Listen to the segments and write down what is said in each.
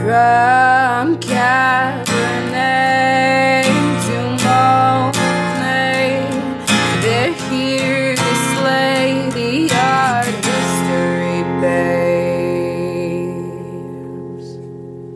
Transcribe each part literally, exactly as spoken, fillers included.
From Cabernet to Mone, they're here to slay the artistry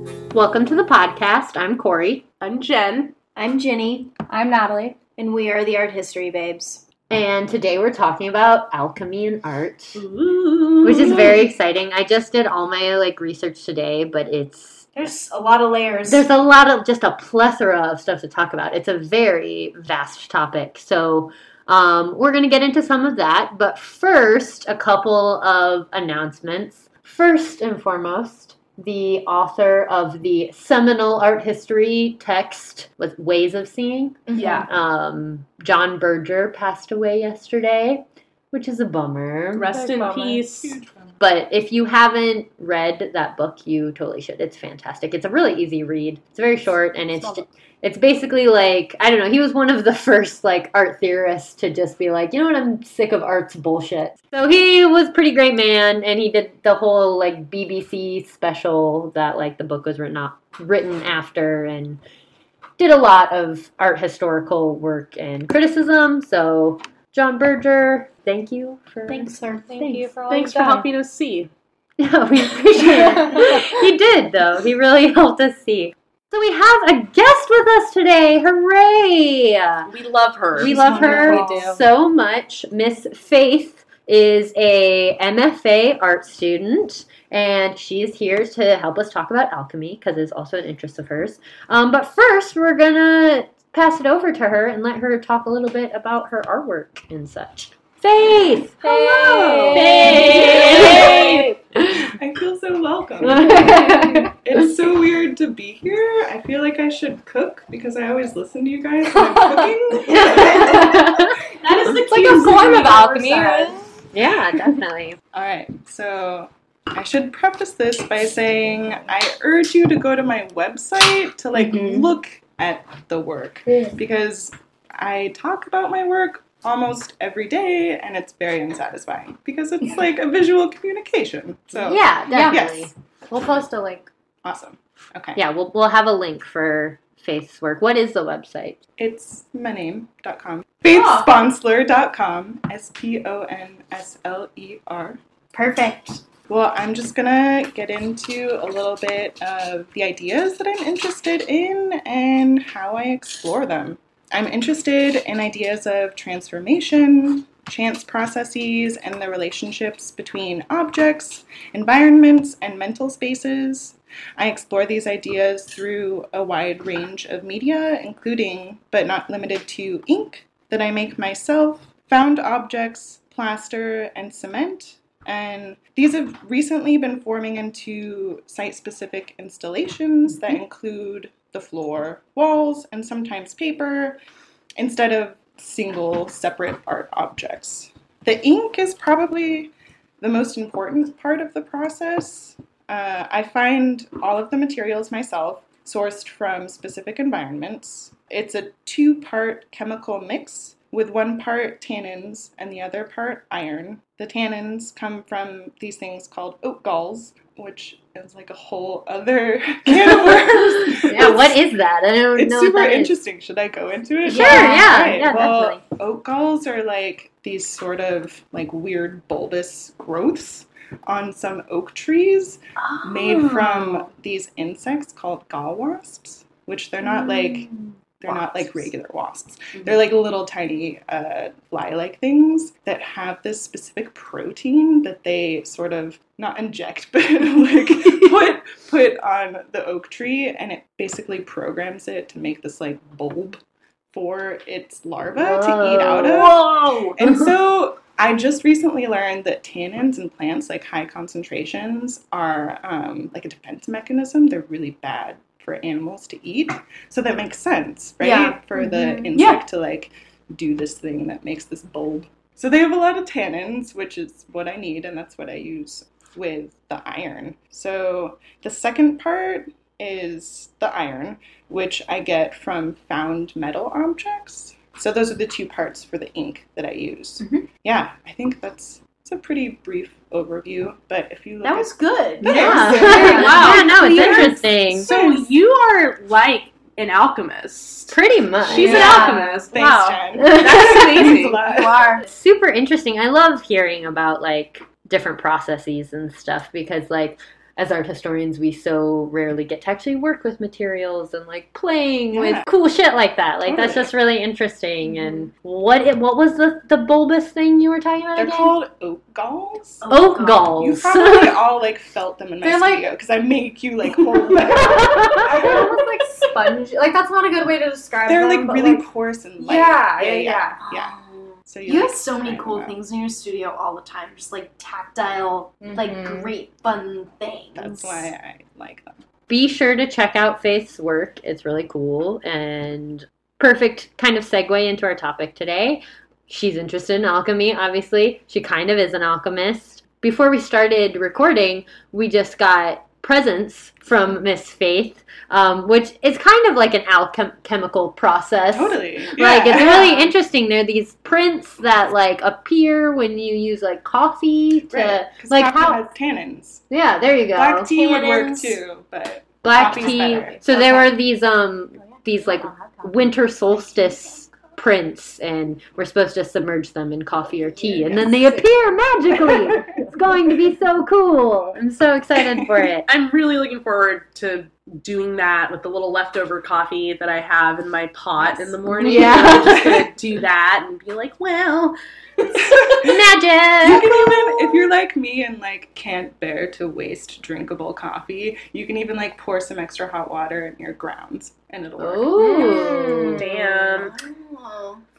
babes. Welcome to the podcast. I'm Corey. I'm Jen. I'm Ginny. I'm Natalie. And we are the Art History Babes. And today we're talking about alchemy and art, Ooh. Which is very exciting. I just did all my like research today, but it's... There's a lot of layers. There's a lot of, just a plethora of stuff to talk about. It's a very vast topic. So um, we're going to get into some of that. But first, a couple of announcements. First and foremost, the author of the seminal art history text with Ways of Seeing. Yeah. Um, John Berger passed away yesterday, which is a bummer. Rest in peace. But if you haven't read that book, you totally should. It's fantastic. It's a really easy read. It's very short, and it's just, it's basically like, I don't know, he was one of the first like art theorists to just be like, you know what, I'm sick of art's bullshit. So he was a pretty great man, and he did the whole like B B C special that like the book was written off, written after, and did a lot of art historical work and criticism. So John Berger, thank you for thanks sir. Thank thanks. you for all thanks for done. helping us see. Yeah, we appreciate it. He did though. He really helped us see. So we have a guest with us today. Hooray! We love her. We She's love her we so much. Miss Faith is a M F A art student, and she is here to help us talk about alchemy because it's also an interest of hers. Um, but first, we're gonna pass it over to her and let her talk a little bit about her artwork and such. Faith! Faith! Hello! Faith! Faith! I feel so welcome. It's so weird to be here. I feel like I should cook because I always listen to you guys when I'm cooking. That is the like a form of alchemy. Yeah, definitely. All right, so I should preface this by saying I urge you to go to my website to like mm-hmm. look at the work because I talk about my work almost every day and it's very unsatisfying because it's yeah. like a visual communication. So yeah, definitely. Yes. We'll post a link. Awesome. Okay. Yeah, we'll we'll have a link for Faith's work. What is the website? It's my name dot com. Faith Sponsler dot com. S P O N S L E R. Perfect. Well, I'm just going to get into a little bit of the ideas that I'm interested in and how I explore them. I'm interested in ideas of transformation, chance processes, and the relationships between objects, environments, and mental spaces. I explore these ideas through a wide range of media, including, but not limited to, ink that I make myself, found objects, plaster, and cement. And these have recently been forming into site-specific installations that include the floor, walls, and sometimes paper, instead of single separate art objects. The ink is probably the most important part of the process. Uh, I find all of the materials myself, sourced from specific environments. It's a two-part chemical mix, with one part tannins and the other part iron. The tannins come from these things called oak galls, which is like a whole other can of worms. Yeah, it's, what is that? I don't it's know. It's super interesting. Is. Should I go into it? Sure, yeah, yeah, right. yeah well, definitely. Oak galls are like these sort of like weird bulbous growths on some oak trees oh. made from these insects called gall wasps, which they're not mm. like they're wasps. not like regular wasps. Mm-hmm. They're like little tiny uh, fly-like things that have this specific protein that they sort of not inject, but like put put on the oak tree, and it basically programs it to make this like bulb for its larva Whoa. to eat out of. Whoa. And so I just recently learned that tannins in plants, like high concentrations, are um, like a defense mechanism. They're really bad for animals to eat. So that makes sense, right? Yeah. For mm-hmm. the insect yeah. to like do this thing that makes this bulb. So they have a lot of tannins, which is what I need, and that's what I use with the iron. So the second part is the iron, which I get from found metal objects. So those are the two parts for the ink that I use. Mm-hmm. Yeah, I think that's, that's a pretty brief overview. But if you look that was at, good. That yeah, was good. wow. Yeah, no, it's yes. interesting. So yes. you are like an alchemist, pretty much. She's yeah. an alchemist. Thanks, wow, Jen. That's amazing. You are super interesting. I love hearing about like different processes and stuff because like, as art historians, we so rarely get to actually work with materials and, like, playing yeah. with cool shit like that. Like, totally. That's just really interesting. Mm-hmm. And what it, what was the, the bulbous thing you were talking about They're again? called oak galls. Oak, oak galls. You probably all, like, felt them in my They're studio because like... I make you, like, hold them. They're almost, like, spongy. Like, that's not a good way to describe They're, them. They're, like, really like... porous and light. Yeah, yeah, yeah. yeah. yeah. So you like, have so many cool about. things in your studio all the time. Just, like, tactile, mm-hmm. like, great fun things. That's why I like them. Be sure to check out Faith's work. It's really cool and perfect kind of segue into our topic today. She's interested in alchemy, obviously. She kind of is an alchemist. Before we started recording, we just got presents from Miss Faith, um, which is kind of like an alchemical process. Totally. Yeah. Like, it's really interesting. There are these prints that, like, appear when you use, like, coffee to... Right. Like coffee how, has tannins. Yeah, there you go. Black tea tannins. would work, too, but... Black tea. Better. So okay. there were these, um, these, like, winter solstice... prints, and we're supposed to submerge them in coffee or tea, and yes. then they appear magically. It's going to be so cool. I'm so excited for it. I'm really looking forward to doing that with the little leftover coffee that I have in my pot yes. in the morning. Yeah. I'm just going to do that and be like, well, it's magic. You can even, if you're like me and like can't bear to waste drinkable coffee, you can even like pour some extra hot water in your grounds and it'll work. Ooh. Mm. Damn.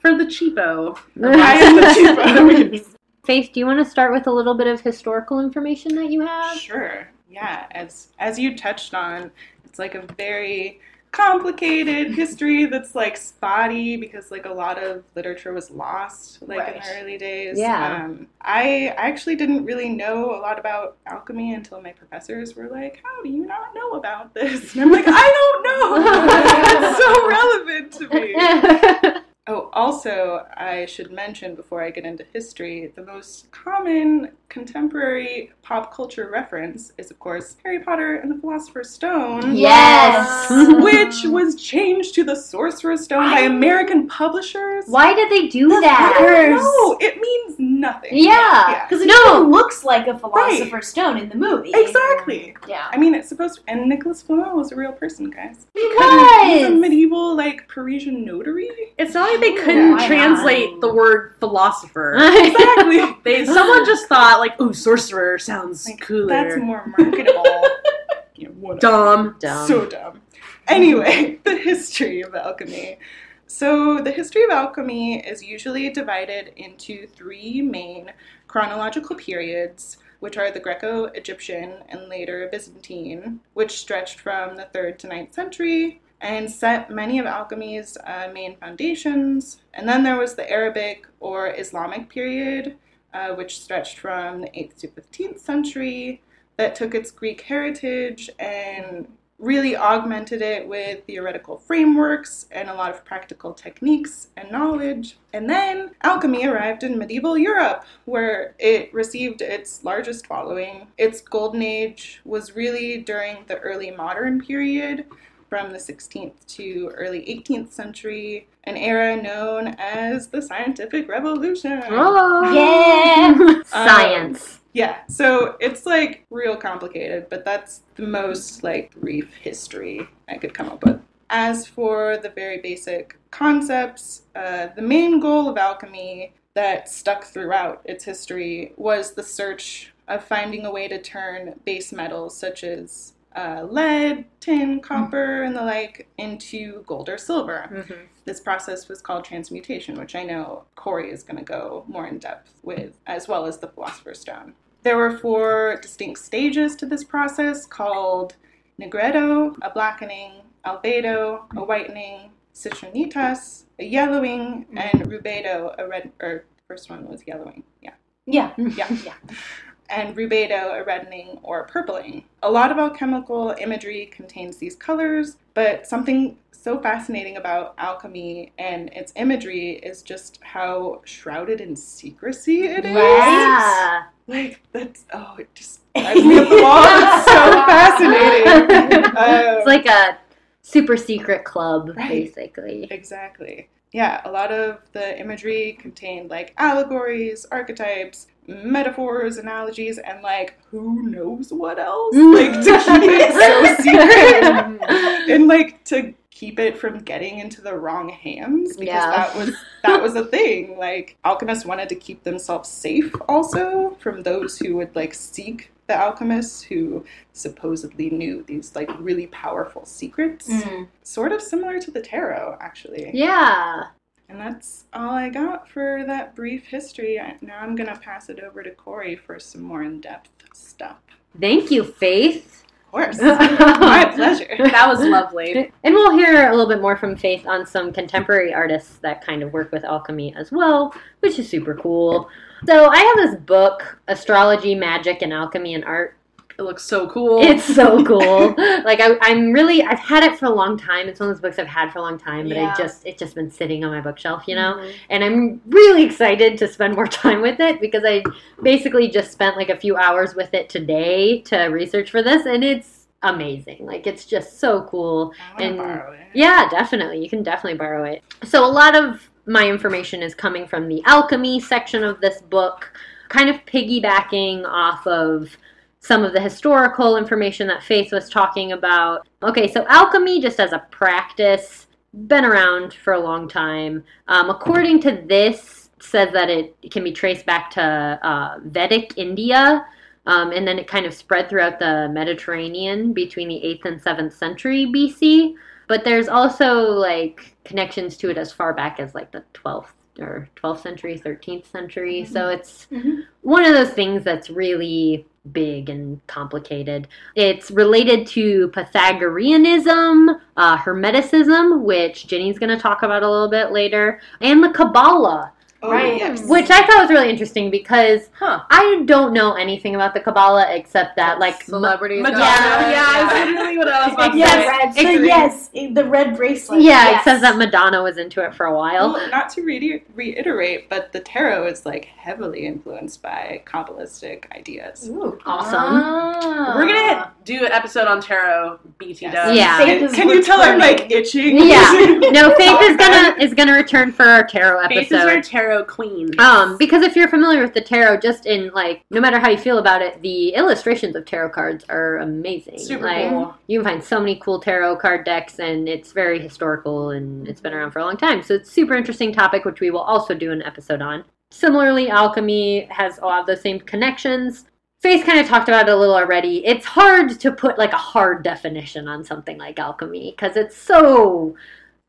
For the cheapo. I am the cheapo. Faith, do you want to start with a little bit of historical information that you have? Sure. Yeah. As as you touched on, it's like a very complicated history that's like spotty because like a lot of literature was lost like right. in the early days. Yeah. Um, I actually didn't really know a lot about alchemy until my professors were like, how do you not know about this? And I'm like, I don't know. It's so relevant to me. Oh, also, I should mention before I get into history, the most common contemporary pop culture reference is, of course, Harry Potter and the Philosopher's Stone. Yes! Which was changed to the Sorcerer's Stone I... by American publishers. Why did they do the that? No, it means nothing. Yeah. Because yeah. it no. looks like a Philosopher's right. Stone in the movie. Exactly. Yeah. I mean, it's supposed to... And Nicolas Flamel was a real person, guys. Because! He's a medieval, like, Parisian notary. It's not they couldn't yeah, translate know. the word philosopher. Exactly. They, someone just thought, like, ooh, sorcerer sounds like, cooler. That's more marketable. Yeah, dumb. dumb. So dumb. Anyway, the history of alchemy. So the history of alchemy is usually divided into three main chronological periods, which are the Greco-Egyptian and later Byzantine, which stretched from the third to ninth century, and set many of alchemy's uh, main foundations. And then there was the Arabic or Islamic period, uh, which stretched from the eighth to fifteenth century, that took its Greek heritage and really augmented it with theoretical frameworks and a lot of practical techniques and knowledge. And then alchemy arrived in medieval Europe, where it received its largest following. Its golden age was really during the early modern period, from the sixteenth to early eighteenth century, an era known as the Scientific Revolution. Oh, yeah! Science. Um, Yeah, so it's like real complicated, but that's the most like brief history I could come up with. As for the very basic concepts, uh, the main goal of alchemy that stuck throughout its history was the search of finding a way to turn base metals such as uh, lead, tin, copper, and the like into gold or silver. Mm-hmm. This process was called transmutation, which I know Corey is going to go more in depth with, as well as the Philosopher's Stone. There were four distinct stages to this process called nigredo, a blackening, albedo, a whitening, citrinitas, a yellowing, and rubedo, a red, or first one was yellowing, yeah. Yeah. Yeah. Yeah. And rubedo, a reddening or purpling. A lot of alchemical imagery contains these colors, but something so fascinating about alchemy and its imagery is just how shrouded in secrecy it is. Yeah. Like, that's, oh, it just drives me up the wall. It's so fascinating. Um, it's like a super secret club, right, basically. Exactly. Yeah, a lot of the imagery contained, like, allegories, archetypes, metaphors, analogies, and, like, who knows what else? Like, to keep it so secret. And, like, to keep it from getting into the wrong hands, because yeah. that was that was a thing. Like, alchemists wanted to keep themselves safe also from those who would, like, seek the alchemists, who supposedly knew these, like, really powerful secrets. Mm. Sort of similar to the tarot, actually. Yeah. And that's all I got for that brief history. Now I'm going to pass it over to Corey for some more in-depth stuff. Thank you, Faith. Of course. My pleasure. That was lovely. And we'll hear a little bit more from Faith on some contemporary artists that kind of work with alchemy as well, which is super cool. So I have this book, Astrology, Magic, and Alchemy and Art. It looks so cool. It's so cool. Like, I, I'm really, I've had it for a long time. It's one of those books I've had for a long time, but yeah. I just, it's just been sitting on my bookshelf, you know? Mm-hmm. And I'm really excited to spend more time with it because I basically just spent, like, a few hours with it today to research for this, and it's amazing. Like, it's just so cool. I want to borrow it. Yeah, definitely. You can definitely borrow it. So a lot of my information is coming from the alchemy section of this book, kind of piggybacking off of some of the historical information that Faith was talking about. Okay, so alchemy, just as a practice, been around for a long time. Um, according to this, says that it can be traced back to uh, Vedic India, um, and then it kind of spread throughout the Mediterranean between the eighth and seventh century B C, but there's also, like, connections to it as far back as, like, the twelfth or twelfth century, thirteenth century, mm-hmm. So it's mm-hmm. one of those things that's really big and complicated. It's related to Pythagoreanism, uh, Hermeticism, which Ginny's going to talk about a little bit later, and the Kabbalah, oh, right? Yes. Which I thought was really interesting because huh. I don't know anything about the Kabbalah except that, like, celebrities. Ma- Madonna. Yeah, yeah, that's literally what I was about to yes, say. Red, yes, the red bracelet. Yeah, yes. Except that Madonna was into it for a while. Well, not to re- reiterate, but the tarot is, like, heavily influenced by Kabbalistic ideas. Ooh, awesome. Ah. We're going to do an episode on tarot, B T W. Yes. Yeah. Faith Can you tell I'm, like, itching? Yeah. No, Faith is going to is gonna return for our tarot episode. Faith is our tarot queen. Um, because if you're familiar with the tarot, just in, like, no matter how you feel about it, the illustrations of tarot cards are amazing. Super like, cool. You can find so many cool tarot card decks, and it's very historical, and it's been around for a long time. So it's a super interesting topic, which we will also do an episode on. Similarly, alchemy has a lot of those same connections. Faith kind of talked about it a little already. It's hard to put, like, a hard definition on something like alchemy because it's so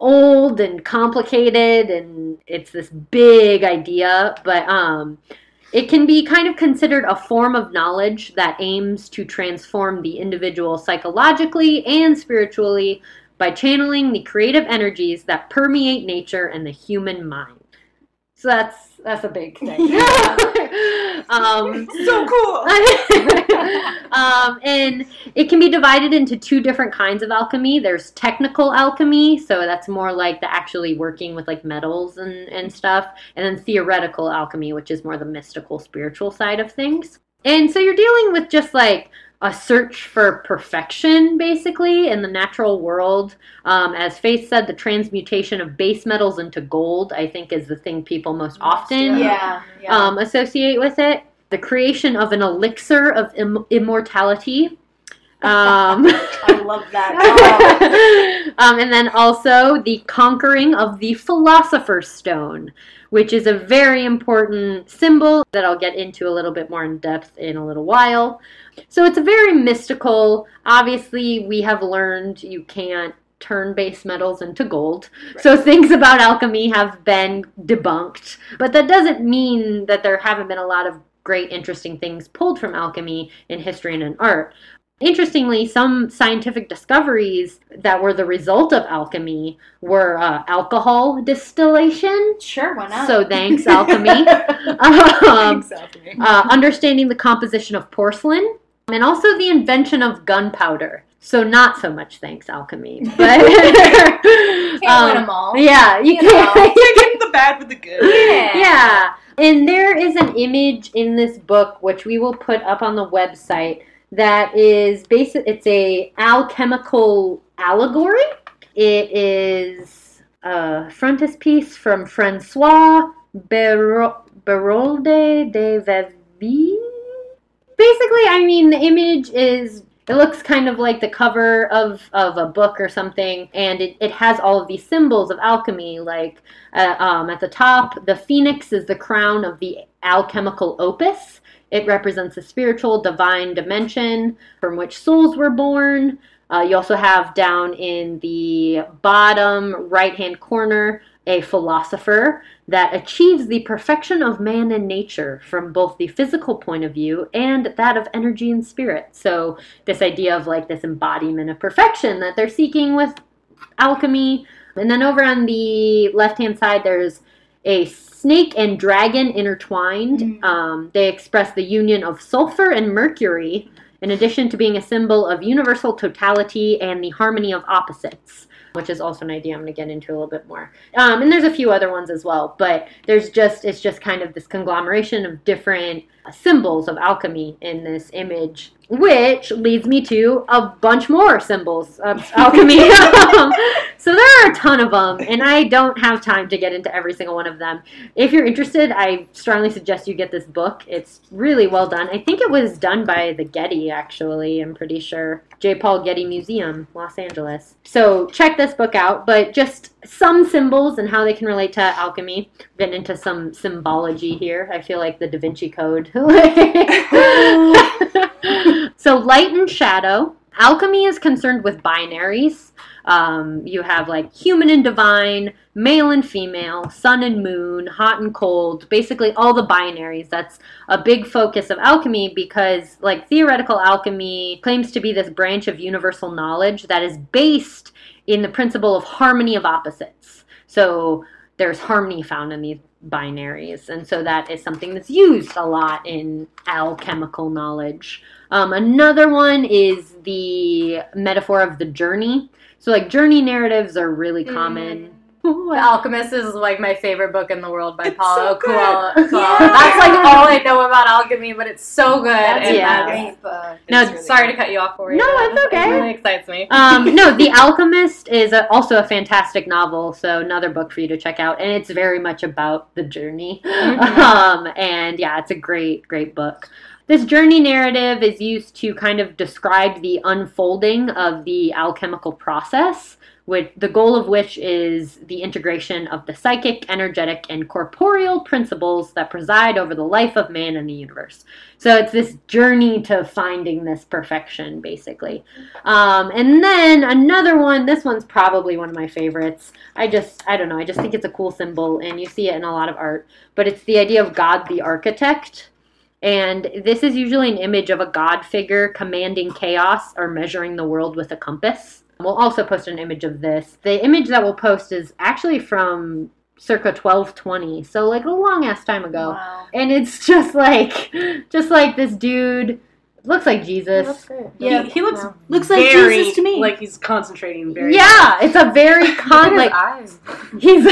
old and complicated, and it's this big idea, but um, it can be kind of considered a form of knowledge that aims to transform the individual psychologically and spiritually by channeling the creative energies that permeate nature and the human mind. So that's that's a big thing. Yeah. um, so cool. um, and it can be divided into two different kinds of alchemy. There's technical alchemy, so that's more like the actually working with, like, metals and, and stuff. And then theoretical alchemy, which is more the mystical, spiritual side of things. And so you're dealing with just, like, a search for perfection, basically, in the natural world. Um, as Faith said, the transmutation of base metals into gold, I think, is the thing people most often yeah, yeah. Um, associate with it. the creation of an elixir of im- immortality. Um, I love that. Oh. um, and then also the conquering of the Philosopher's Stone, which is a very important symbol that I'll get into a little bit more in depth in a little while. So it's a very mystical. Obviously, we have learned you can't turn base metals into gold. Right. So things about alchemy have been debunked. But that doesn't mean that there haven't been a lot of great, interesting things pulled from alchemy in history and in art. Interestingly, some scientific discoveries that were the result of alchemy were uh, alcohol distillation. Sure, why not? So thanks, alchemy. um, thanks, alchemy. Uh, understanding the composition of porcelain, and also the invention of gunpowder. So not so much thanks, alchemy. But can't um, win them all. Yeah, you, you can't. You get the bad with the good. Yeah. yeah. And there is an image in this book, which we will put up on the website, that is basically, it's a alchemical allegory. It is a frontispiece from Francois Ber- Berolde de Vevey. Basically, I mean, the image is, it looks kind of like the cover of, of a book or something, and it, it has all of these symbols of alchemy, like uh, um, at the top, the phoenix is the crown of the alchemical opus. It represents the spiritual, divine dimension from which souls were born. Uh, you also have down in the bottom right-hand corner a philosopher that achieves the perfection of man and nature from both the physical point of view and that of energy and spirit. So this idea of like this embodiment of perfection that they're seeking with alchemy. And then over on the left-hand side, there's a snake and dragon intertwined. Mm-hmm. Um, they express the union of sulfur and mercury, in addition to being a symbol of universal totality and the harmony of opposites, which is also an idea I'm going to get into a little bit more. Um, and there's a few other ones as well, but there's just, it's just kind of this conglomeration of different symbols of alchemy in this image, which leads me to a bunch more symbols of alchemy. So there are a ton of them, and I don't have time to get into every single one of them. If you're interested, I strongly suggest you get this book. It's really well done. I think it was done by the Getty, actually, I'm pretty sure. J. Paul Getty Museum, Los Angeles. So check this book out, but just some symbols and how they can relate to alchemy. We've been into some symbology here. I feel like the Da Vinci Code. So light and shadow. Alchemy is concerned with binaries. Um, you have like human and divine, male and female, sun and moon, hot and cold, basically all the binaries. That's a big focus of alchemy because like theoretical alchemy claims to be this branch of universal knowledge that is based in the principle of harmony of opposites. So there's harmony found in these binaries, and so that is something that's used a lot in alchemical knowledge. Um, another one is the metaphor of the journey. So, like, journey narratives are really common. Mm. The Alchemist is, like, my favorite book in the world by it's Paulo so Coelho. Yeah. That's, like, all I know about alchemy, but it's so good. That's and yeah. Great book. No, really sorry good. to cut you off for you. No, it's okay. It really excites me. Um, no, The Alchemist is a, also a fantastic novel, so another book for you to check out, and it's very much about the journey. Mm-hmm. Um, and, yeah, it's a great, great book. This journey narrative is used to kind of describe the unfolding of the alchemical process, with the goal of which is the integration of the psychic, energetic, and corporeal principles that preside over the life of man and the universe. So it's this journey to finding this perfection, basically. Um, and then another one, this one's probably one of my favorites. I just, I don't know, I just think it's a cool symbol, and you see it in a lot of art. But it's the idea of God the architect. And this is usually an image of a god figure commanding chaos or measuring the world with a compass. We'll also post an image of this. The image that we'll post is actually from circa twelve twenty, so like a long-ass time ago. Wow. And it's just like, just like this dude... Looks like Jesus. He looks good. Yeah, he, he looks yeah. looks like very, Jesus to me. Like he's concentrating very. Yeah, hard. It's a very con. Like eyes. He's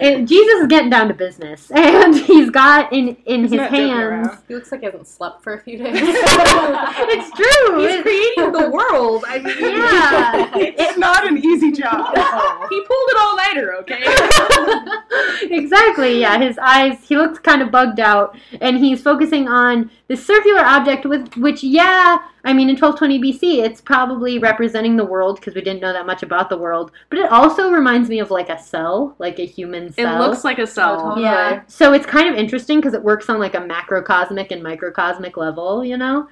and Jesus is getting down to business, and he's got in in he's his hands. He looks like he hasn't slept for a few days. It's true. He's it, creating the world. I mean, yeah, it's not an easy job. He pulled it all nighter, okay? Exactly, yeah. His eyes, he looks kind of bugged out, and he's focusing on this circular object with which, yeah, I mean, in twelve twenty B C, it's probably representing the world because we didn't know that much about the world. But it also reminds me of like a cell, like a human cell. It looks like a cell. Oh, totally. Yeah. So it's kind of interesting because it works on like a macrocosmic and microcosmic level, you know?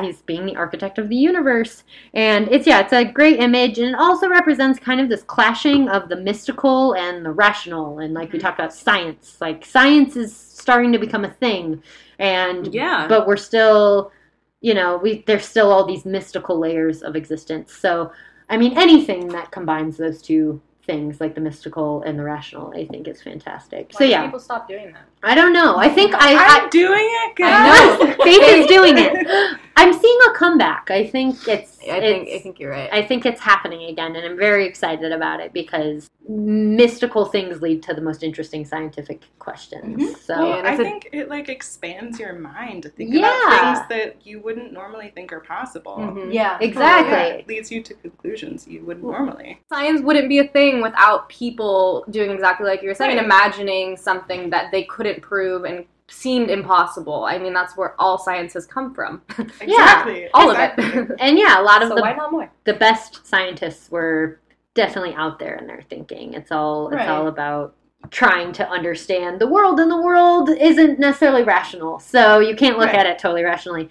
He's being the architect of the universe. And it's, yeah, it's a great image. And it also represents kind of this clashing of the mystical and the rational. And like we talked about science, like science is starting to become a thing. And, yeah, but we're still... You know, we there's still all these mystical layers of existence. So, I mean, anything that combines those two things, like the mystical and the rational, I think is fantastic. Why so, yeah. do people stop doing that? I don't know. I think I... I'm I, doing it, guys. I know. Faith is doing it. I'm seeing a comeback. I think it's... I think it's, I think you're right. I think it's happening again, and I'm very excited about it because mystical things lead to the most interesting scientific questions. Mm-hmm. So yeah, I think a, it like expands your mind to think yeah. about things that you wouldn't normally think are possible. Mm-hmm. Yeah, exactly. Yeah, it leads you to conclusions you wouldn't well, normally. Science wouldn't be a thing without people doing exactly like you were saying, right. imagining something that they couldn't prove and seemed impossible. I mean, that's where all science has come from. Exactly. Yeah, all exactly. of it. And yeah, a lot of so the why not more? The best scientists were definitely out there in their thinking. It's all right. It's all about trying to understand the world, and the world isn't necessarily rational. So you can't look right. at it totally rationally.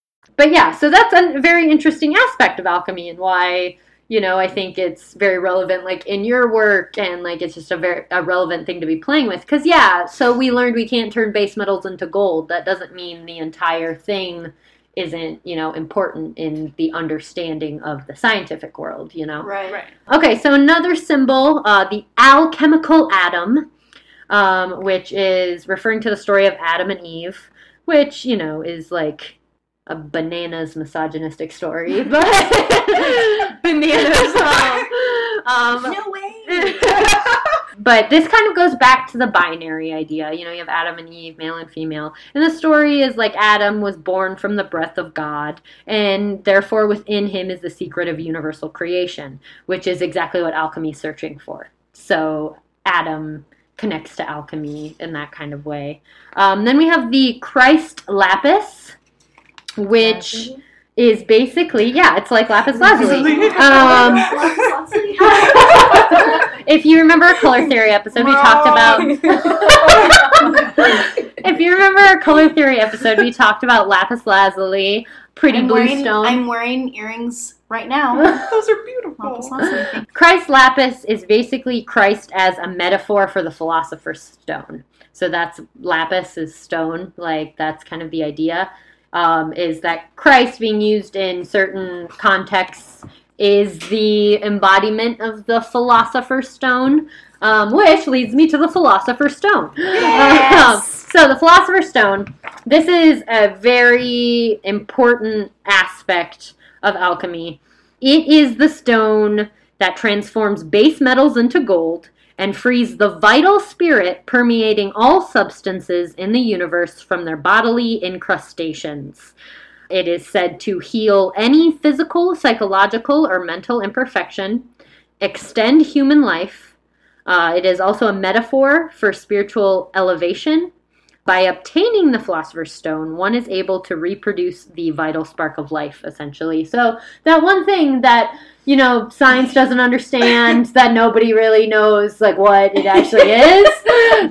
But yeah, so that's a very interesting aspect of alchemy and why, you know, I think it's very relevant, like, in your work, and, like, it's just a very a relevant thing to be playing with. Because, yeah, so we learned we can't turn base metals into gold. That doesn't mean the entire thing isn't, you know, important in the understanding of the scientific world, you know? Right. Right. Okay, so another symbol, uh, the alchemical atom, um, which is referring to the story of Adam and Eve, which, you know, is, like... a bananas misogynistic story, but bananas. Um, no way. But this kind of goes back to the binary idea. You know, you have Adam and Eve, male and female. And the story is like Adam was born from the breath of God, and therefore within him is the secret of universal creation, which is exactly what alchemy is searching for. So Adam connects to alchemy in that kind of way. Um, then we have the Christ lapis, which is basically, yeah, it's like lapis lazuli. Um, if you remember our color theory episode, we talked about... if you remember our color theory episode, we talked about lapis lazuli, pretty I'm blue wearing, stone. I'm wearing earrings right now. Those are beautiful. Lapis Christ lapis is basically Christ as a metaphor for the Philosopher's Stone. So that's, lapis is stone, like that's kind of the idea. Um, is that Christ being used in certain contexts is the embodiment of the Philosopher's Stone, um, which leads me to the Philosopher's Stone. Yes! Um, so the Philosopher's Stone, this is a very important aspect of alchemy. It is the stone that transforms base metals into gold and frees the vital spirit permeating all substances in the universe from their bodily incrustations. It is said to heal any physical, psychological, or mental imperfection, extend human life. Uh, it is also a metaphor for spiritual elevation. By obtaining the Philosopher's Stone, one is able to reproduce the vital spark of life, essentially. So that one thing that... you know, science doesn't understand, that nobody really knows, like, what it actually is.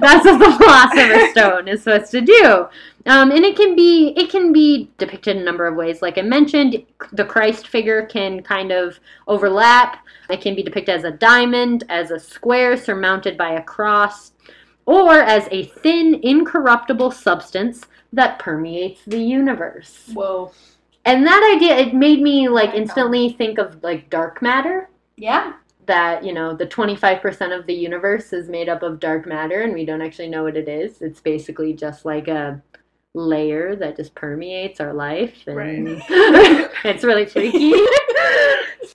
That's what the Philosopher's Stone is supposed to do. Um, and it can be it can be depicted in a number of ways. Like I mentioned, the Christ figure can kind of overlap. It can be depicted as a diamond, as a square surmounted by a cross, or as a thin, incorruptible substance that permeates the universe. Whoa. And that idea, it made me, like, instantly think of, like, dark matter. Yeah. That, you know, the twenty-five percent of the universe is made up of dark matter, and we don't actually know what it is. It's basically just, like, a layer that just permeates our life. And right. It's really tricky.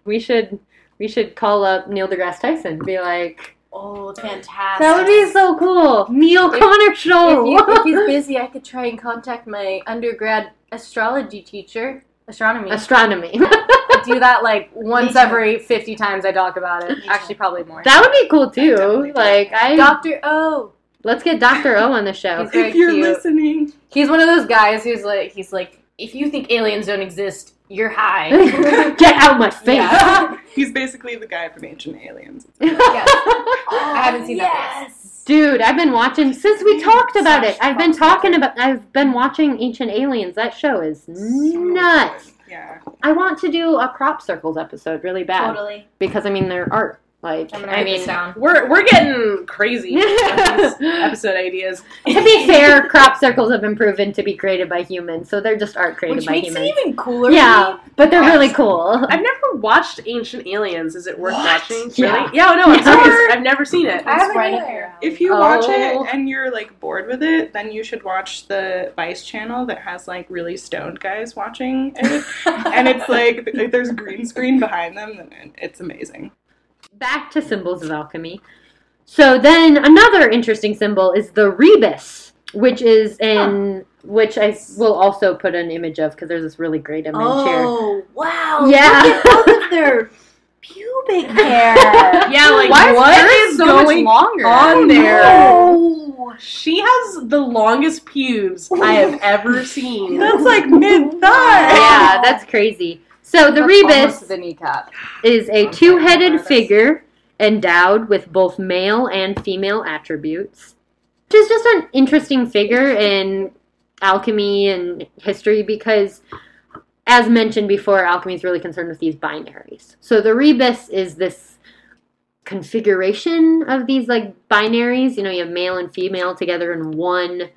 We should we should call up Neil deGrasse Tyson and be like... Oh, fantastic. That would be so cool. Neil Connor Show. If, if, if he's busy, I could try and contact my undergrad astrology teacher. Astronomy. Astronomy. I do that like once every fifty times I talk about it. Actually, probably more. That would be cool, too. Like I Doctor O. Let's get Doctor O on the show. He's very if you're cute. Listening. He's one of those guys who's like, he's like, if you think aliens don't exist, you're high. Get out my face. Yeah. He's basically the guy from Ancient Aliens. Yes. Oh, I haven't seen yes. that. Yes. Dude, I've been watching since we talked about Such it. I've been talking fun. about I've been watching Ancient Aliens. That show is so nuts. Good. Yeah. I want to do a crop circles episode really bad. Totally. Because I mean they're art. Like I'm gonna I mean down. We're we're getting crazy episode ideas. To be fair, crop circles have been proven to be created by humans, so they're just art created Which by humans. Which makes it even cooler. Yeah, but they're Absolutely. really cool. I've never watched Ancient Aliens. Is it worth what? watching? Really? Yeah, yeah no, I'm serious. I've never seen it. I haven't either. If you oh. watch it and you're like bored with it, then you should watch the Vice channel that has like really stoned guys watching it, and it's like there's green screen behind them, and it's amazing. Back to symbols of alchemy. So then another interesting symbol is the rebus, which is in, huh. which I will also put an image of because there's this really great image oh, here. Oh, wow. Yeah. Look at both of their pubic hair. Yeah, like Why what is so much longer on there? No. She has the longest pubes I have ever seen. That's like mid-thigh. Yeah, that's crazy. So the That's rebus the is a two-headed figure endowed with both male and female attributes, which is just an interesting figure in alchemy and history because, as mentioned before, alchemy is really concerned with these binaries. So the rebus is this configuration of these like binaries. You know, you have male and female together in one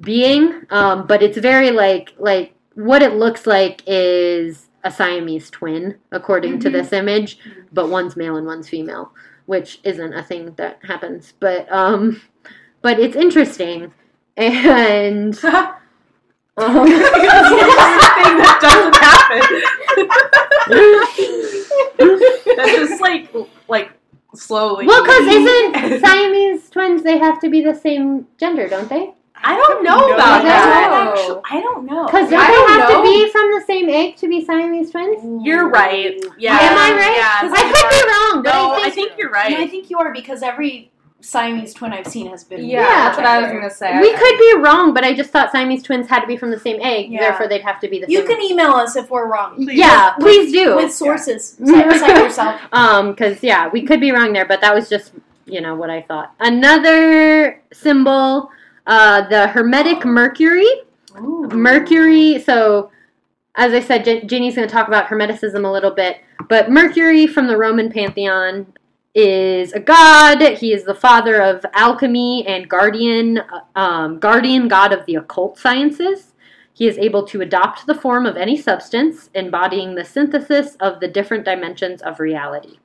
being, um, but it's very like like what it looks like is a Siamese twin, according mm-hmm. to this image, but one's male and one's female, which isn't a thing that happens. But um, but it's interesting, and um, thing that doesn't happen. That's just like like slowly. Well, because isn't Siamese twins? They have to be the same gender, don't they? I don't know no, about that. Actually, I don't know. Because don't I they don't have know. to be from the same egg to be Siamese twins? You're right. Yeah. Am I right? Yeah, I could be wrong. No, I think, I think you're right. No, I think you are because every Siamese twin I've seen has been. Yeah, yeah. That's what I was gonna say. We could be wrong, but I just thought Siamese twins had to be from the same egg. Yeah. Therefore, they'd have to be the you same. You can email us if we're wrong. Please. Yeah, with, please do with sources. Yeah. Side by side yourself. Um, because yeah, we could be wrong there, but that was just you know what I thought. Another symbol. Uh, the Hermetic Mercury. Ooh. Mercury, so as I said, Je- Ginny's going to talk about Hermeticism a little bit, but Mercury from the Roman pantheon is a god. He is the father of alchemy and guardian, um, guardian god of the occult sciences. He is able to adopt the form of any substance, embodying the synthesis of the different dimensions of reality.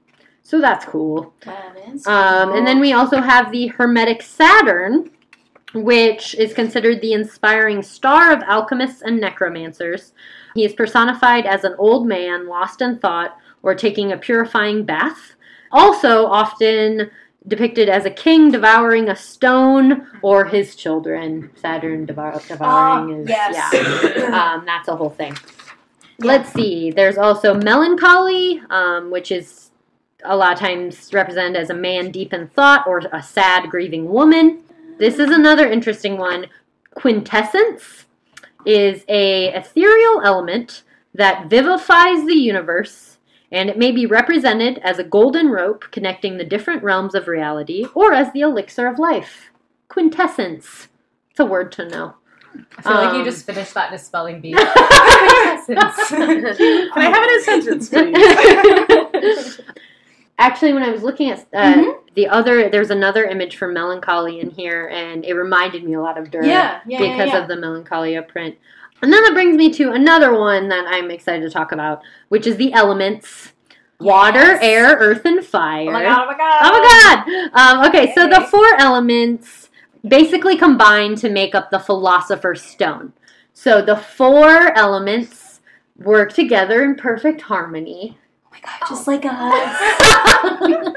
So that's cool. That is cool. Um, and then we also have the Hermetic Saturn, which is considered the inspiring star of alchemists and necromancers. He is personified as an old man lost in thought or taking a purifying bath. Also often depicted as a king devouring a stone or his children. Saturn devour- devouring oh, is... Yes. Yeah. um, that's a whole thing. Yeah. Let's see. There's also melancholy, um, which is a lot of times represented as a man deep in thought or a sad, grieving woman. This is another interesting one. Quintessence is a ethereal element that vivifies the universe, and it may be represented as a golden rope connecting the different realms of reality or as the elixir of life. Quintessence. It's a word to know. I feel um, like you just finished that in a spelling bee. Quintessence. Can I have it in a sentence, please? Actually, when I was looking at uh, mm-hmm. the other, there's another image for melancholy in here, and it reminded me a lot of Durr yeah, yeah, because yeah, yeah. of the melancholia print. And then that brings me to another one that I'm excited to talk about, which is the elements. Water, yes. air, earth, and fire. Oh my god, oh my god. Oh my god! Um, okay, hey. so the four elements basically combine to make up the Philosopher's Stone. So the four elements work together in perfect harmony. Oh my god, just oh. like us.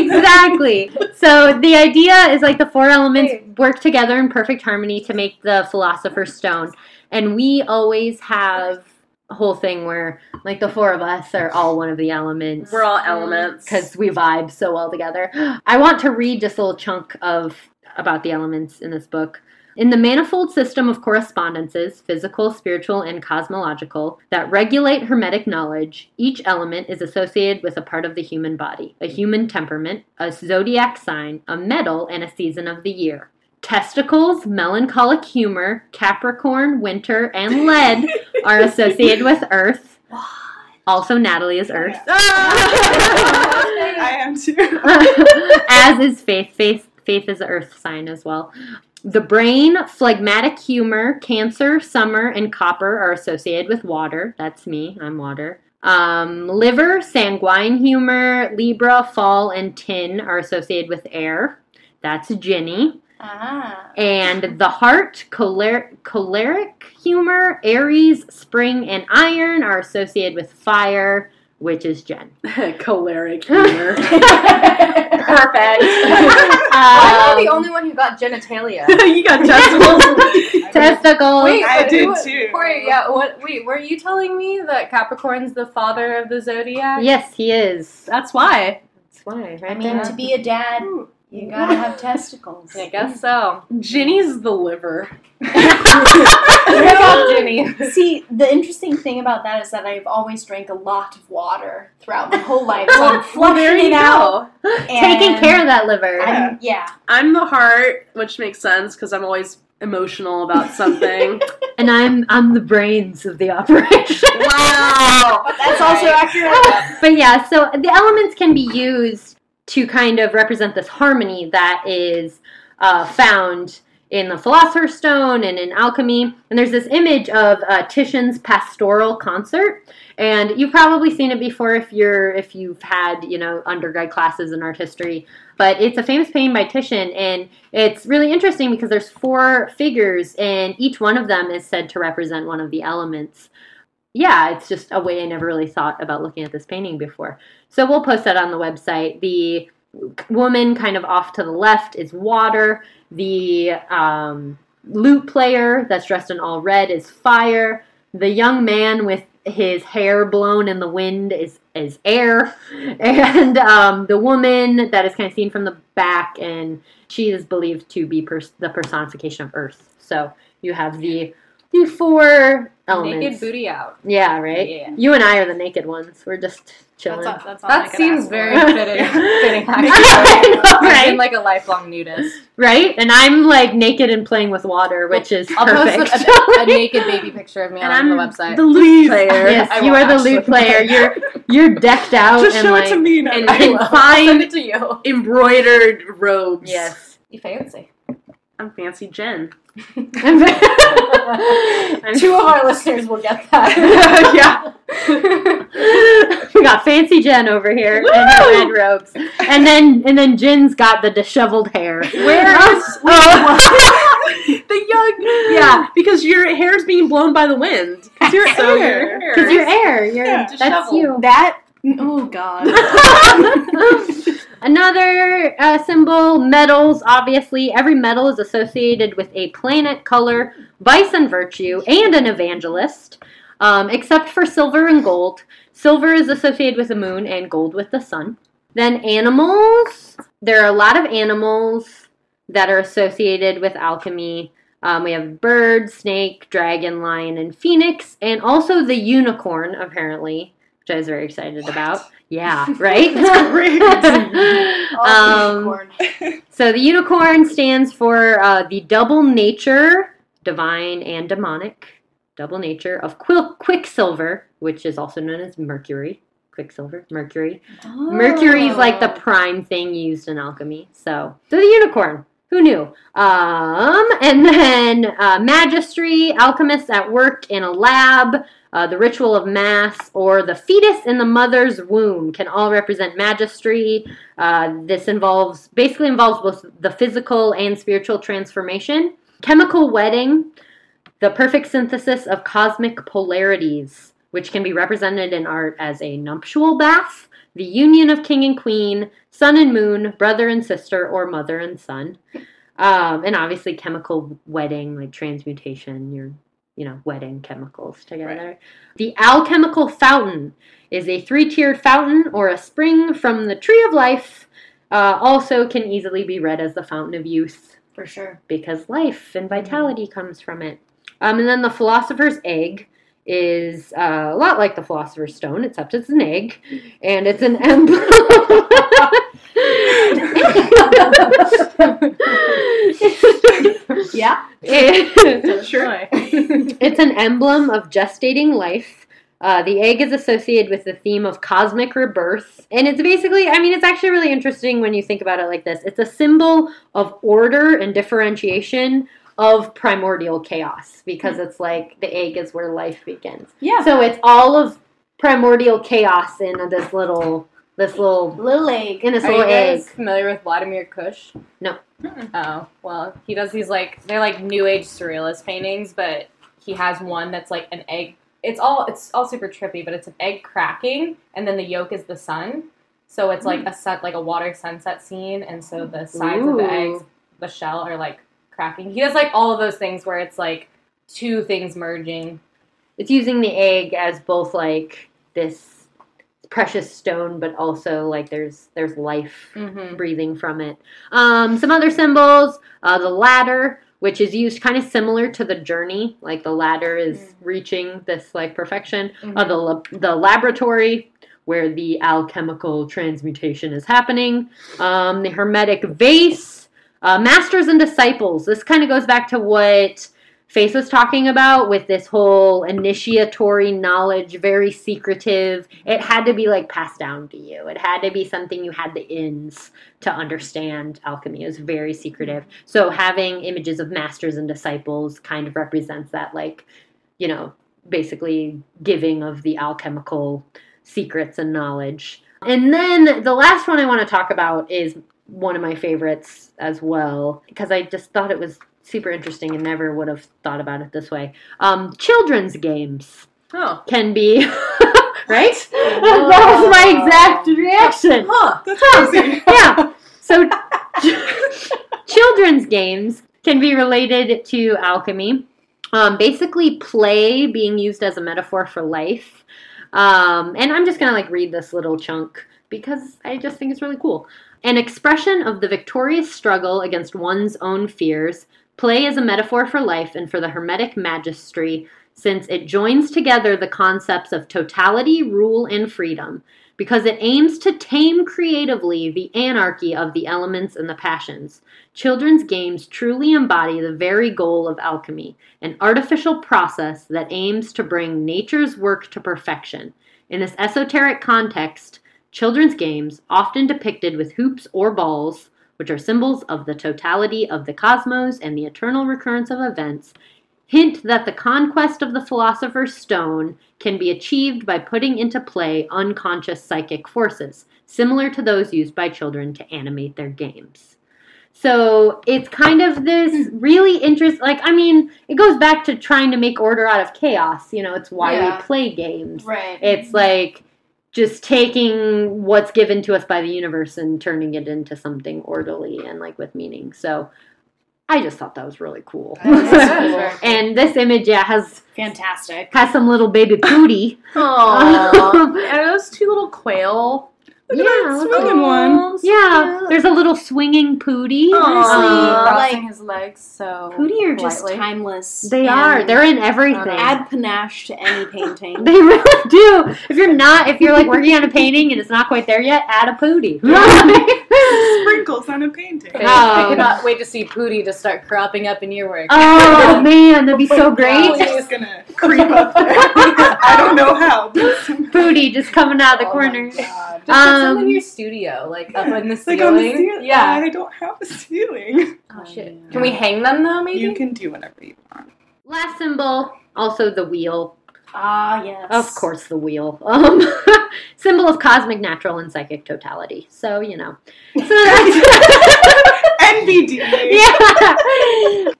Exactly. So the idea is like the four elements work together in perfect harmony to make the Philosopher's Stone. And we always have a whole thing where, like, the four of us are all one of the elements. We're all elements. Because we vibe so well together. I want to read just a little chunk of about the elements in this book. In the manifold system of correspondences, physical, spiritual, and cosmological, that regulate Hermetic knowledge, each element is associated with a part of the human body, a human temperament, a zodiac sign, a metal, and a season of the year. Testicles, melancholic humor, Capricorn, winter, and lead are associated with Earth. What? Also, Natalie is Earth. I am too. As is Faith. Faith. Faith is the Earth sign as well. The brain, phlegmatic humor, Cancer, summer, and copper are associated with water. That's me. I'm water. Um, liver, sanguine humor, Libra, fall, and tin are associated with air. That's Ginny. Ah. And the heart, choler- choleric humor, Aries, spring, and iron are associated with fire, which is Jen. Choleric humor. Perfect. I'm um, the only one who got genitalia. You got testicles. Testicles. Wait, I did you, too. Corey, yeah, what, wait, were you telling me that Capricorn's the father of the zodiac? Yes, he is. That's why. That's why. Right I mean, now. To be a dad... Ooh. You gotta have testicles. I guess so. Ginny's the liver. Ginny. See, the interesting thing about that is that I've always drank a lot of water throughout my whole life. So I'm flushing well, it out. Taking care of that liver. I'm, yeah. I'm the heart, which makes sense because I'm always emotional about something. And I'm I'm the brains of the operation. Wow. That's also accurate. But yeah, so the elements can be used to kind of represent this harmony that is uh, found in the Philosopher's Stone and in alchemy. And there's this image of uh, Titian's pastoral concert. And you've probably seen it before if you're if you've had, you know, undergrad classes in art history. But it's a famous painting by Titian, and it's really interesting because there's four figures, and each one of them is said to represent one of the elements. Yeah, it's just a way I never really thought about looking at this painting before. So we'll post that on the website. The woman kind of off to the left is water. The um, lute player that's dressed in all red is fire. The young man with his hair blown in the wind is, is air. And um, the woman that is kind of seen from the back, and she is believed to be pers- the personification of Earth. So you have the... The four elements. Naked booty out. Yeah, right? Yeah. You and I are the naked ones. We're just chilling. That's all, that's all that seems very fitting. fitting actually. I know, right? I've been like a lifelong nudist. Right? And I'm like naked and playing with water, which is I'll perfect. Post a, a, a naked baby picture of me and on I'm the website. The lute player. Yes, you are the lute player. You're you're decked out. Just and show like, it to me now. And, and fine send it to you. Embroidered robes. Yes. You fancy. I'm fancy Jen. Two of our listeners will get that. Yeah. We got fancy Jen over here Woo! In her red robes. And then and then Jen's got the disheveled hair. Where is oh. the young Yeah, because your hair's being blown by the wind. Because you're so air. Because you're air. You're yeah. disheveled. That's you. That oh god. Another uh, symbol, metals, obviously. Every metal is associated with a planet, color, vice and virtue, and an evangelist, um, except for silver and gold. Silver is associated with the moon and gold with the sun. Then animals. There are a lot of animals that are associated with alchemy. Um, we have bird, snake, dragon, lion, and phoenix, and also the unicorn, apparently, which I was very excited what? about. Yeah, right? That's great. um, so the unicorn stands for uh, the double nature, divine and demonic, double nature of quil- Quicksilver, which is also known as Mercury. Quicksilver, Mercury. Oh. Mercury is like the prime thing used in alchemy. So, so the unicorn. Who knew? Um, and then uh, Magistry, Alchemists that worked in a lab, uh, the Ritual of Mass, or the fetus in the mother's womb can all represent Magistry. Uh, this involves basically involves both the physical and spiritual transformation. Chemical Wedding, the perfect synthesis of cosmic polarities, which can be represented in art as a nuptial bath, the union of king and queen, sun and moon, brother and sister, or mother and son. Um, and obviously chemical wedding, like transmutation, you're, you know, wedding chemicals together. Right. The alchemical fountain is a three-tiered fountain or a spring from the tree of life. Uh, also can easily be read as the fountain of youth. For sure. Because life and vitality mm-hmm. comes from it. Um, and then the philosopher's egg is uh, a lot like the Philosopher's Stone, except it's an egg, and it's an emblem. yeah, it, sure. It's an emblem of gestating life. Uh, the egg is associated with the theme of cosmic rebirth, and it's basically, I mean, it's actually really interesting when you think about it like this. It's a symbol of order and differentiation of primordial chaos, because it's like the egg is where life begins. Yeah. So it's all of primordial chaos in this little, this little little egg. In this Are little you guys egg. Familiar with Vladimir Kush? No. Mm-mm. Oh well, he does these like they're like New Age surrealist paintings, but he has one that's like an egg. It's all it's all super trippy, but it's an egg cracking, and then the yolk is the sun. So it's like mm. a sun, like a water sunset scene, and so the sides Ooh. Of the eggs, the shell, are like. Cracking. He does like all of those things where it's like two things merging. It's using the egg as both like this precious stone, but also like there's there's life mm-hmm. breathing from it. Um, some other symbols, uh, the ladder, which is used kind of similar to the journey, like the ladder is mm-hmm. reaching this like perfection. Mm-hmm. Uh, the la- the laboratory, where the alchemical transmutation is happening. Um, the hermetic vase. Uh, masters and disciples. This kind of goes back to what Faith was talking about with this whole initiatory knowledge, very secretive. It had to be like passed down to you. It had to be something you had the ins to understand alchemy. It was very secretive. So having images of masters and disciples kind of represents that, like, you know, basically giving of the alchemical secrets and knowledge. And then the last one I want to talk about is one of my favorites as well, because I just thought it was super interesting and never would have thought about it this way. Um, children's games oh. can be, right? Whoa. That was my exact reaction. Huh, that's crazy. Yeah. So children's games can be related to alchemy. Um, basically play being used as a metaphor for life. Um, and I'm just going to like read this little chunk because I just think it's really cool. An expression of the victorious struggle against one's own fears, play is a metaphor for life and for the hermetic magistry, since it joins together the concepts of totality, rule, and freedom, because it aims to tame creatively the anarchy of the elements and the passions. Children's games truly embody the very goal of alchemy, an artificial process that aims to bring nature's work to perfection. In this esoteric context, children's games, often depicted with hoops or balls, which are symbols of the totality of the cosmos and the eternal recurrence of events, hint that the conquest of the Philosopher's Stone can be achieved by putting into play unconscious psychic forces, similar to those used by children to animate their games. So it's kind of this really interest, like, I mean, it goes back to trying to make order out of chaos. You know, it's why yeah. we play games. Right. It's like just taking what's given to us by the universe and turning it into something orderly and, like, with meaning. So I just thought that was really cool. And this image, yeah, has... Fantastic. Has some little baby booty. Aww. Are those two little quail? Look yeah, at swinging one. Yeah, yeah, there's a little swinging Pootie. Honestly, crossing his legs so Pootie are politely. Just timeless. They are. They're in everything. Add panache to any painting. They really do. If you're not, if you're like working on a painting and it's not quite there yet, add a Pootie. Right. wrinkles on a painting. Um, I cannot wait to see Pootie to start cropping up in your work. Oh, man, that'd be so great. He's just going to creep up there. I don't know how. Pootie just coming out of the oh corner. God. Just um, put in your studio, like yeah, up in the ceiling. Like on the ceiling. Yeah. I don't have a ceiling. Oh, shit. Yeah. Can we hang them, though, maybe? You can do whatever you want. Last symbol, also the wheel. Ah, yes. Of course, the wheel. Um, symbol of cosmic, natural, and psychic totality. So, you know. So that's N B D. Yeah.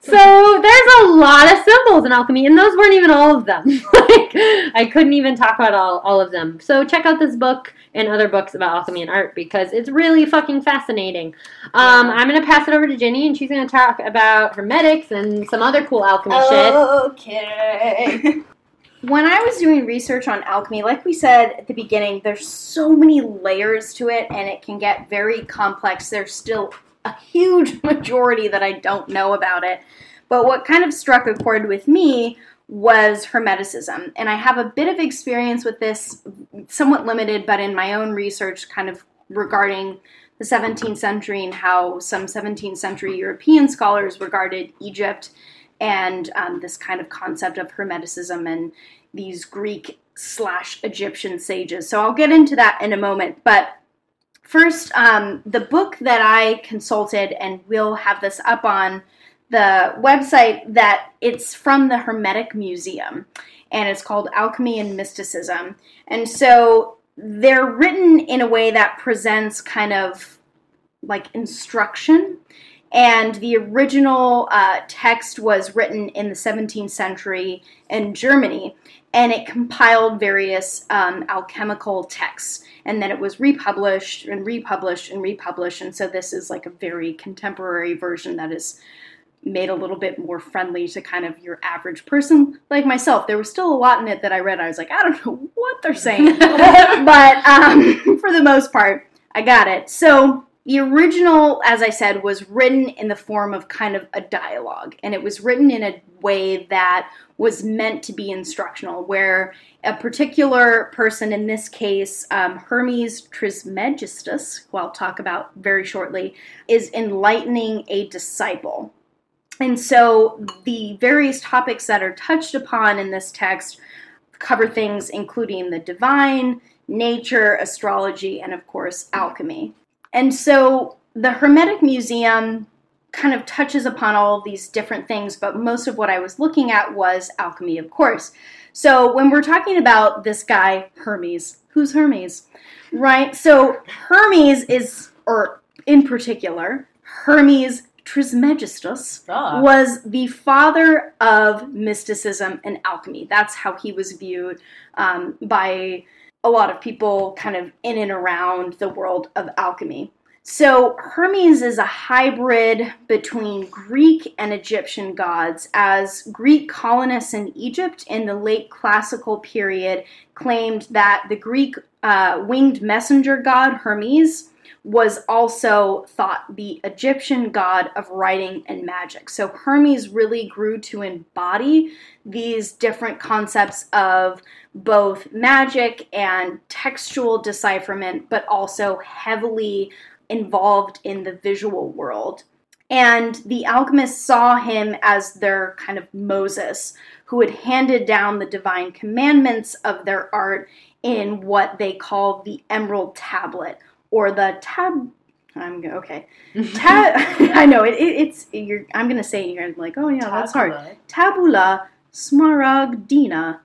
So there's a lot of symbols in alchemy, and those weren't even all of them. Like, I couldn't even talk about all, all of them. So check out this book and other books about alchemy and art because it's really fucking fascinating. Um, I'm going to pass it over to Jenny, and she's going to talk about hermetics and some other cool alchemy okay. shit. Okay. When I was doing research on alchemy, like we said at the beginning, there's so many layers to it, and it can get very complex. There's still a huge majority that I don't know about it. But what kind of struck a chord with me was Hermeticism. And I have a bit of experience with this, somewhat limited, but in my own research kind of regarding the seventeenth century and how some seventeenth century European scholars regarded Egypt and um, this kind of concept of Hermeticism and these Greek slash Egyptian sages. So I'll get into that in a moment. But first, um, the book that I consulted, and we'll have this up on the website, that it's from the Hermetic Museum, and it's called Alchemy and Mysticism. And so they're written in a way that presents kind of like instruction. And the original uh, text was written in the seventeenth century in Germany, and it compiled various um, alchemical texts, and then it was republished and republished and republished, and so this is like a very contemporary version that is made a little bit more friendly to kind of your average person like myself. There was still a lot in it that I read. I was like, I don't know what they're saying, but um, for the most part, I got it. So the original, as I said, was written in the form of kind of a dialogue, and it was written in a way that was meant to be instructional, where a particular person, in this case, um, Hermes Trismegistus, who I'll talk about very shortly, is enlightening a disciple. And so the various topics that are touched upon in this text cover things including the divine, nature, astrology, and of course, alchemy. And so the Hermetic Museum kind of touches upon all of these different things, but most of what I was looking at was alchemy, of course. So when we're talking about this guy, Hermes, who's Hermes, right? So Hermes is, or in particular, Hermes Trismegistus ah. was the father of mysticism and alchemy. That's how he was viewed um, by a lot of people kind of in and around the world of alchemy. So Hermes is a hybrid between Greek and Egyptian gods, as Greek colonists in Egypt in the late classical period claimed that the Greek uh, winged messenger god Hermes was also thought the Egyptian god of writing and magic. So Hermes really grew to embody these different concepts of both magic and textual decipherment, but also heavily involved in the visual world. And the alchemists saw him as their kind of Moses, who had handed down the divine commandments of their art in what they called the Emerald Tablet, or the tab, I'm okay. Tab, I know it, it. It's you're. I'm gonna say it. You're gonna be like, oh yeah, tabula. That's hard. Tabula Smaragdina.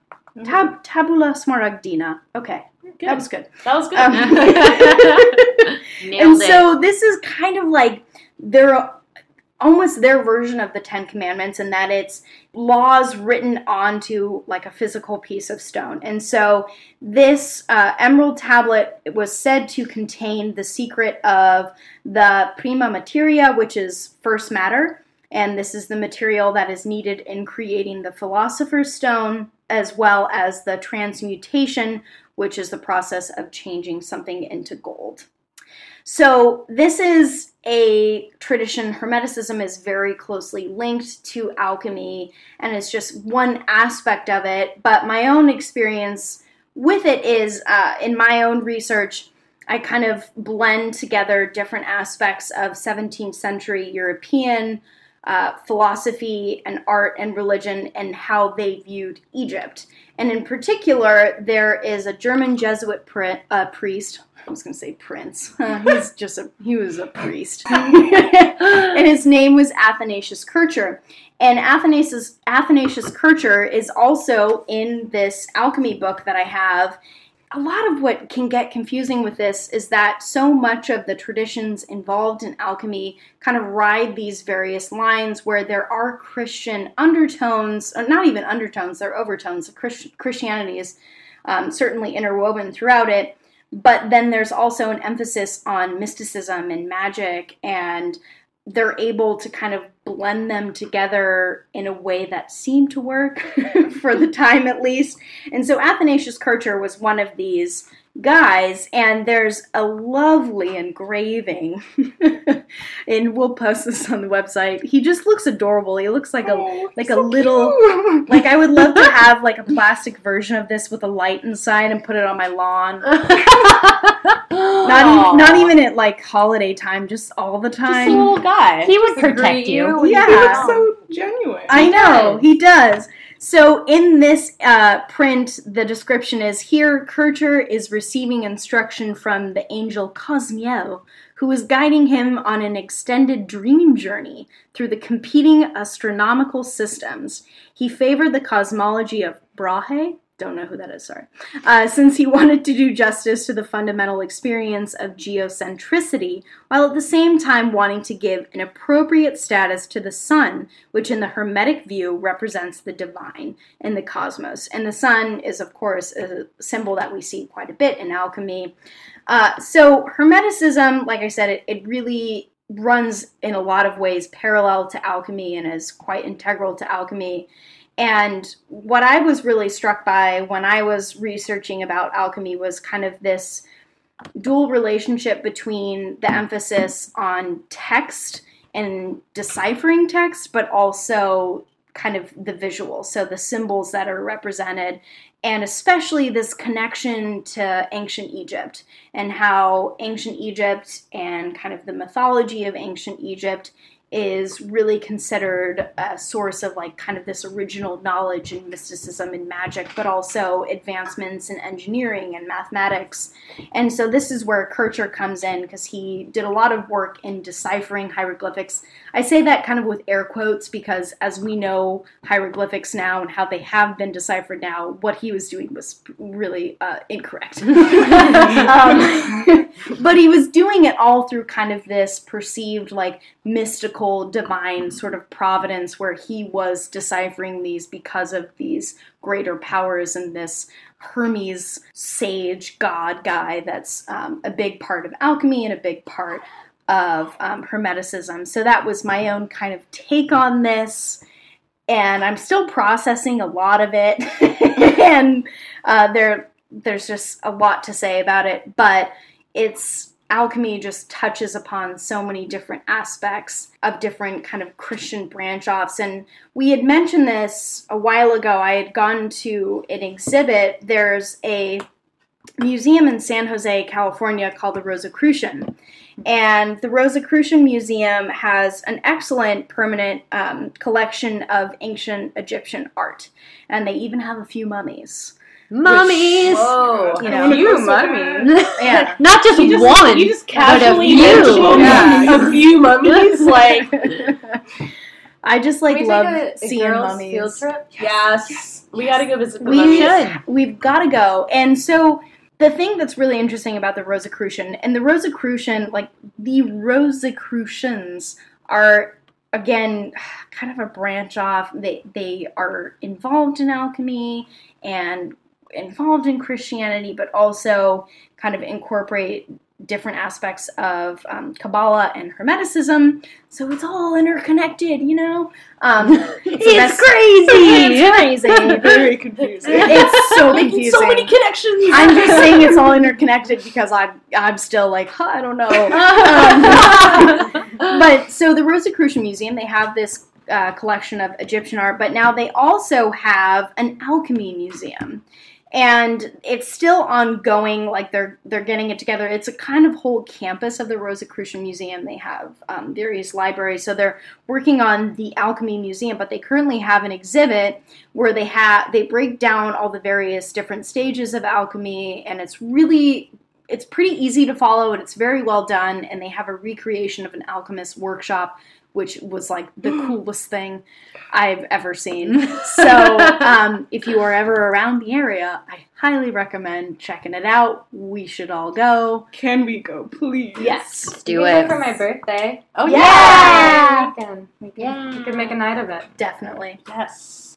Tab Tabula Smaragdina. Okay, good. That was good. That was good. Um, Nailed and it. So this is kind of like their, almost their version of the Ten Commandments, in that it's laws written onto like a physical piece of stone. And so this uh, emerald tablet was said to contain the secret of the prima materia, which is first matter. And this is the material that is needed in creating the Philosopher's Stone, as well as the transmutation, which is the process of changing something into gold. So this is a tradition. Hermeticism is very closely linked to alchemy, and it's just one aspect of it. But my own experience with it is, uh, in my own research, I kind of blend together different aspects of seventeenth century European uh, philosophy and art and religion and how they viewed Egypt. And in particular, there is a German Jesuit pri- uh, priest. I was going to say prince. Uh, he's just a, he was a priest. And his name was Athanasius Kircher. And Athanasius, Athanasius Kircher is also in this alchemy book that I have. A lot of what can get confusing with this is that so much of the traditions involved in alchemy kind of ride these various lines where there are Christian undertones, or not even undertones, they're overtones. Christianity is um, certainly interwoven throughout it, but then there's also an emphasis on mysticism and magic, and they're able to kind of blend them together in a way that seemed to work for the time at least. And so Athanasius Kircher was one of these guys, and there's a lovely engraving, and we'll post this on the website. He just looks adorable. He looks like oh, a like a so little like I would love to have like a plastic version of this with a light inside and put it on my lawn. not, not even at like holiday time, just all the time. Just a little guy. He would protect you. Yeah, he looks so genuine. I know he does. So in this uh, print, the description is, here Kircher is receiving instruction from the angel Cosmiel, who is guiding him on an extended dream journey through the competing astronomical systems. He favored the cosmology of Brahe, don't know who that is, sorry, uh, since he wanted to do justice to the fundamental experience of geocentricity, while at the same time wanting to give an appropriate status to the sun, which in the Hermetic view represents the divine in the cosmos. And the sun is, of course, a symbol that we see quite a bit in alchemy. Uh, so Hermeticism, like I said, it, it really runs in a lot of ways parallel to alchemy and is quite integral to alchemy. And what I was really struck by when I was researching about alchemy was kind of this dual relationship between the emphasis on text and deciphering text, but also kind of the visual, so the symbols that are represented, and especially this connection to ancient Egypt and how ancient Egypt and kind of the mythology of ancient Egypt is really considered a source of like kind of this original knowledge and mysticism and magic, but also advancements in engineering and mathematics. And so this is where Kircher comes in, because he did a lot of work in deciphering hieroglyphics. I say that kind of with air quotes because as we know hieroglyphics now and how they have been deciphered now, what he was doing was really uh, incorrect. um, but he was doing it all through kind of this perceived like mystical divine sort of providence where he was deciphering these because of these greater powers and this Hermes sage god guy that's um, a big part of alchemy and a big part of um, Hermeticism. So that was my own kind of take on this, and I'm still processing a lot of it and uh, there there's just a lot to say about it, but it's alchemy just touches upon so many different aspects of different kind of Christian branch offs. And we had mentioned this a while ago. I had gone to an exhibit. There's a museum in San Jose, California called the Rosicrucian. And the Rosicrucian Museum has an excellent permanent um, collection of ancient Egyptian art. And they even have a few mummies. Mummies! Whoa. You know, few mummies. Yeah. Not just, just one. You just casually mentioned yeah. a few mummies. Like, I just like we love a, seeing a girls mummies. Field trip? Yes. Yes. Yes. We gotta go visit the we mummies. Should. We've gotta go. And so the thing that's really interesting about the Rosicrucian, and the Rosicrucian, like the Rosicrucians are again kind of a branch off. They they are involved in alchemy and involved in Christianity, but also kind of incorporate different aspects of um, Kabbalah and Hermeticism. So it's all interconnected, you know? Um, it's it's crazy! It's crazy! Very confusing. It's so confusing. Making so many connections! I'm just saying it's all interconnected because I'm, I'm still like, huh, I don't know. um, but so the Rosicrucian Museum, they have this uh, collection of Egyptian art, but now they also have an alchemy museum. And it's still ongoing, like they're they're getting it together. It's a kind of whole campus of the Rosicrucian Museum. They have um, various libraries. So they're working on the Alchemy Museum, but they currently have an exhibit where they have they break down all the various different stages of alchemy, and it's really it's pretty easy to follow, and it's very well done, and they have a recreation of an alchemist workshop, which was like the coolest thing I've ever seen. So um, if you are ever around the area, I highly recommend checking it out. We should all go. Can we go, please? Yes. Let's do it. For my birthday. Oh, yeah. Yeah. We can. We can. Yeah. We can make a night of it. Definitely. Yes.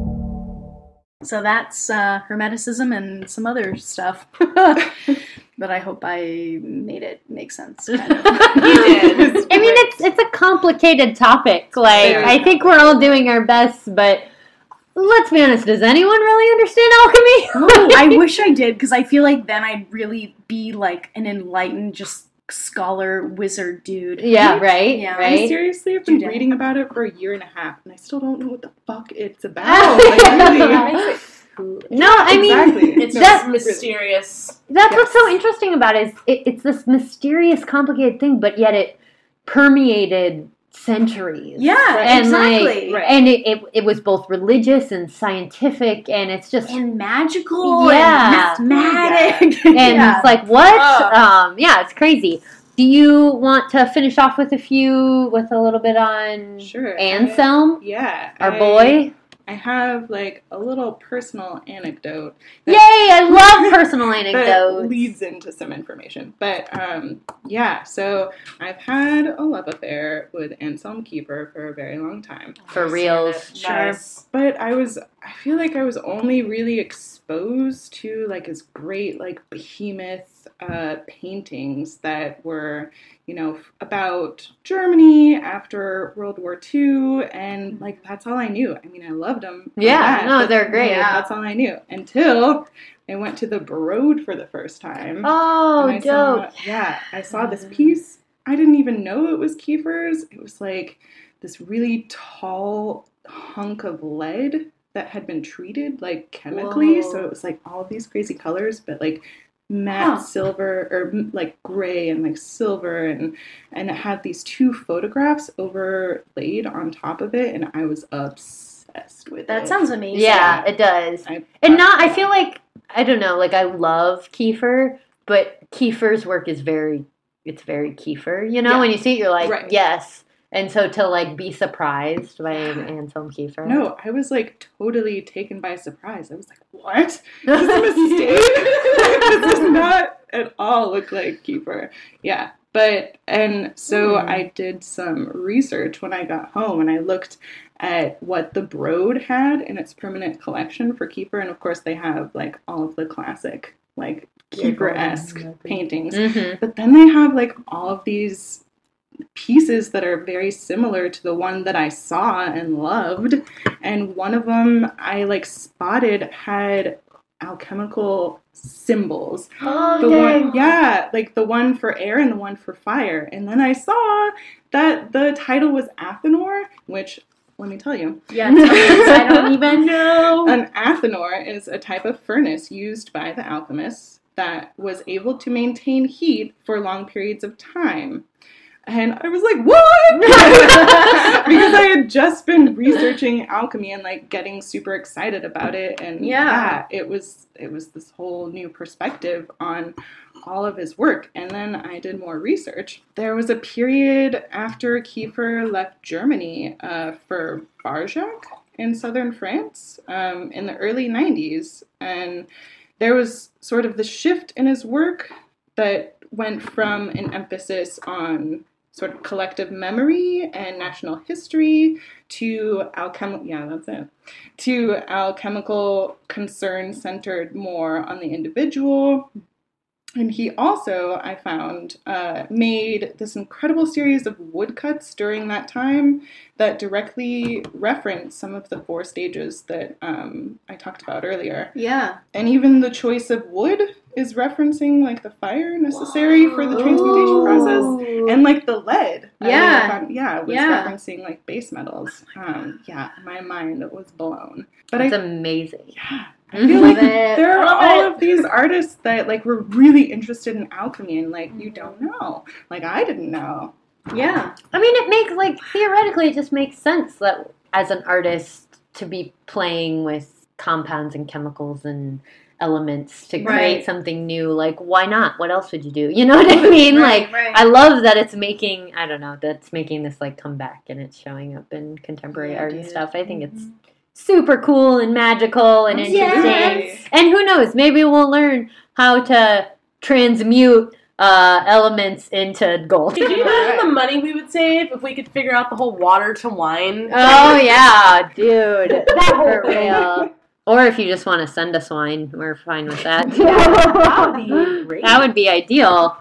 So that's uh, Hermeticism and some other stuff, but I hope I made it make sense. Kind of. You did. I mean, it's it's a complicated topic. Like, I know. think we're all doing our best, but let's be honest, does anyone really understand alchemy? Oh, I wish I did, because I feel like then I'd really be like an enlightened, just scholar, wizard dude. Yeah, right? Yeah, right? I seriously have been Today. reading about it for a year and a half, and I still don't know what the fuck it's about. Like, really. No, I exactly. mean, it's that, just mysterious. That's yes. what's so interesting about it, is it, it's this mysterious, complicated thing, but yet it permeated centuries. Yeah, right. and exactly. Like, right. And it, it it was both religious and scientific, and it's just... And magical. Yeah. And mathematic. And yeah. It's like, what? Oh. Um, yeah, it's crazy. Do you want to finish off with a few, with a little bit on sure. Anselm? I, yeah. Our I, boy? I have, like, a little personal anecdote. Yay! I love personal anecdotes. That leads into some information. But, um, yeah, so I've had a love affair with Anselm Kiefer for a very long time. For reals. Sure. But I was, I feel like I was only really exposed to, like, his great, like, behemoth uh, paintings that were, you know, about Germany after World War Two, and, like, that's all I knew. I mean, I loved them. Yeah, no, they're great. Yeah. That's all I knew, until I went to the Broad for the first time. Oh, dope. Saw, yeah, I saw this piece. I didn't even know it was Kiefer's. It was, like, this really tall hunk of lead that had been treated, like, chemically. Whoa. So it was, like, all these crazy colors, but, like, matte huh. silver, or like gray and like silver, and and it had these two photographs overlaid on top of it, and I was obsessed with that it. That sounds amazing. Yeah, it does. I, and not, I feel like, I don't know, like I love Kiefer, but Kiefer's work is very, it's very Kiefer, you know? Yeah. When you see it, you're like, right. yes. And so to, like, be surprised by Anselm Kiefer. No, I was, like, totally taken by surprise. I was like, what? Is this a mistake? This does not at all look like Kiefer. Yeah. But, and so mm. I did some research when I got home, and I looked at what the Broad had in its permanent collection for Kiefer. And, of course, they have, like, all of the classic, like, Kiefer-esque paintings. Mm-hmm. But then they have, like, all of these pieces that are very similar to the one that I saw and loved, and one of them I like spotted had alchemical symbols. Oh, the one, yeah, like the one for air and the one for fire. And then I saw that the title was Athanor, which, let me tell you. Yes, I don't even know. An Athanor is a type of furnace used by the alchemists that was able to maintain heat for long periods of time. And I was like, what? Because I had just been researching alchemy and, like, getting super excited about it. And, yeah, yeah it was it was this whole new perspective on all of his work. And then I did more research. There was a period after Kiefer left Germany uh, for Barjac in southern France um, in the early nineties. And there was sort of the shift in his work that went from an emphasis on sort of collective memory and national history to alchemical, yeah, that's it, to alchemical concern centered more on the individual. And he also, I found, uh, made this incredible series of woodcuts during that time that directly reference some of the four stages that um, I talked about earlier. Yeah. And even the choice of wood is referencing, like, the fire necessary Whoa. for the transmutation Ooh. process. And, like, the lead. Yeah. I found, yeah, was yeah. referencing, like, base metals. Oh my um, yeah, my mind was blown. But That's I, amazing. Yeah. I feel like it. there are all it. of these artists that, like, were really interested in alchemy and, like, you don't know. Like, I didn't know. Yeah. I mean, it makes, like, theoretically it just makes sense that as an artist to be playing with compounds and chemicals and elements to create right. something new. Like, why not? What else would you do? You know what I mean? Right, like, right. I love that it's making, I don't know, that's making this, like, comeback and it's showing up in contemporary yeah, art and stuff. I think mm-hmm. it's super cool and magical and interesting. Yes. And who knows, maybe we'll learn how to transmute uh, elements into gold. Could you imagine the money we would save if we could figure out the whole water to wine thing? Oh, yeah, dude. That's for real. Or if you just want to send us wine, we're fine with that. That would be great. That would be ideal.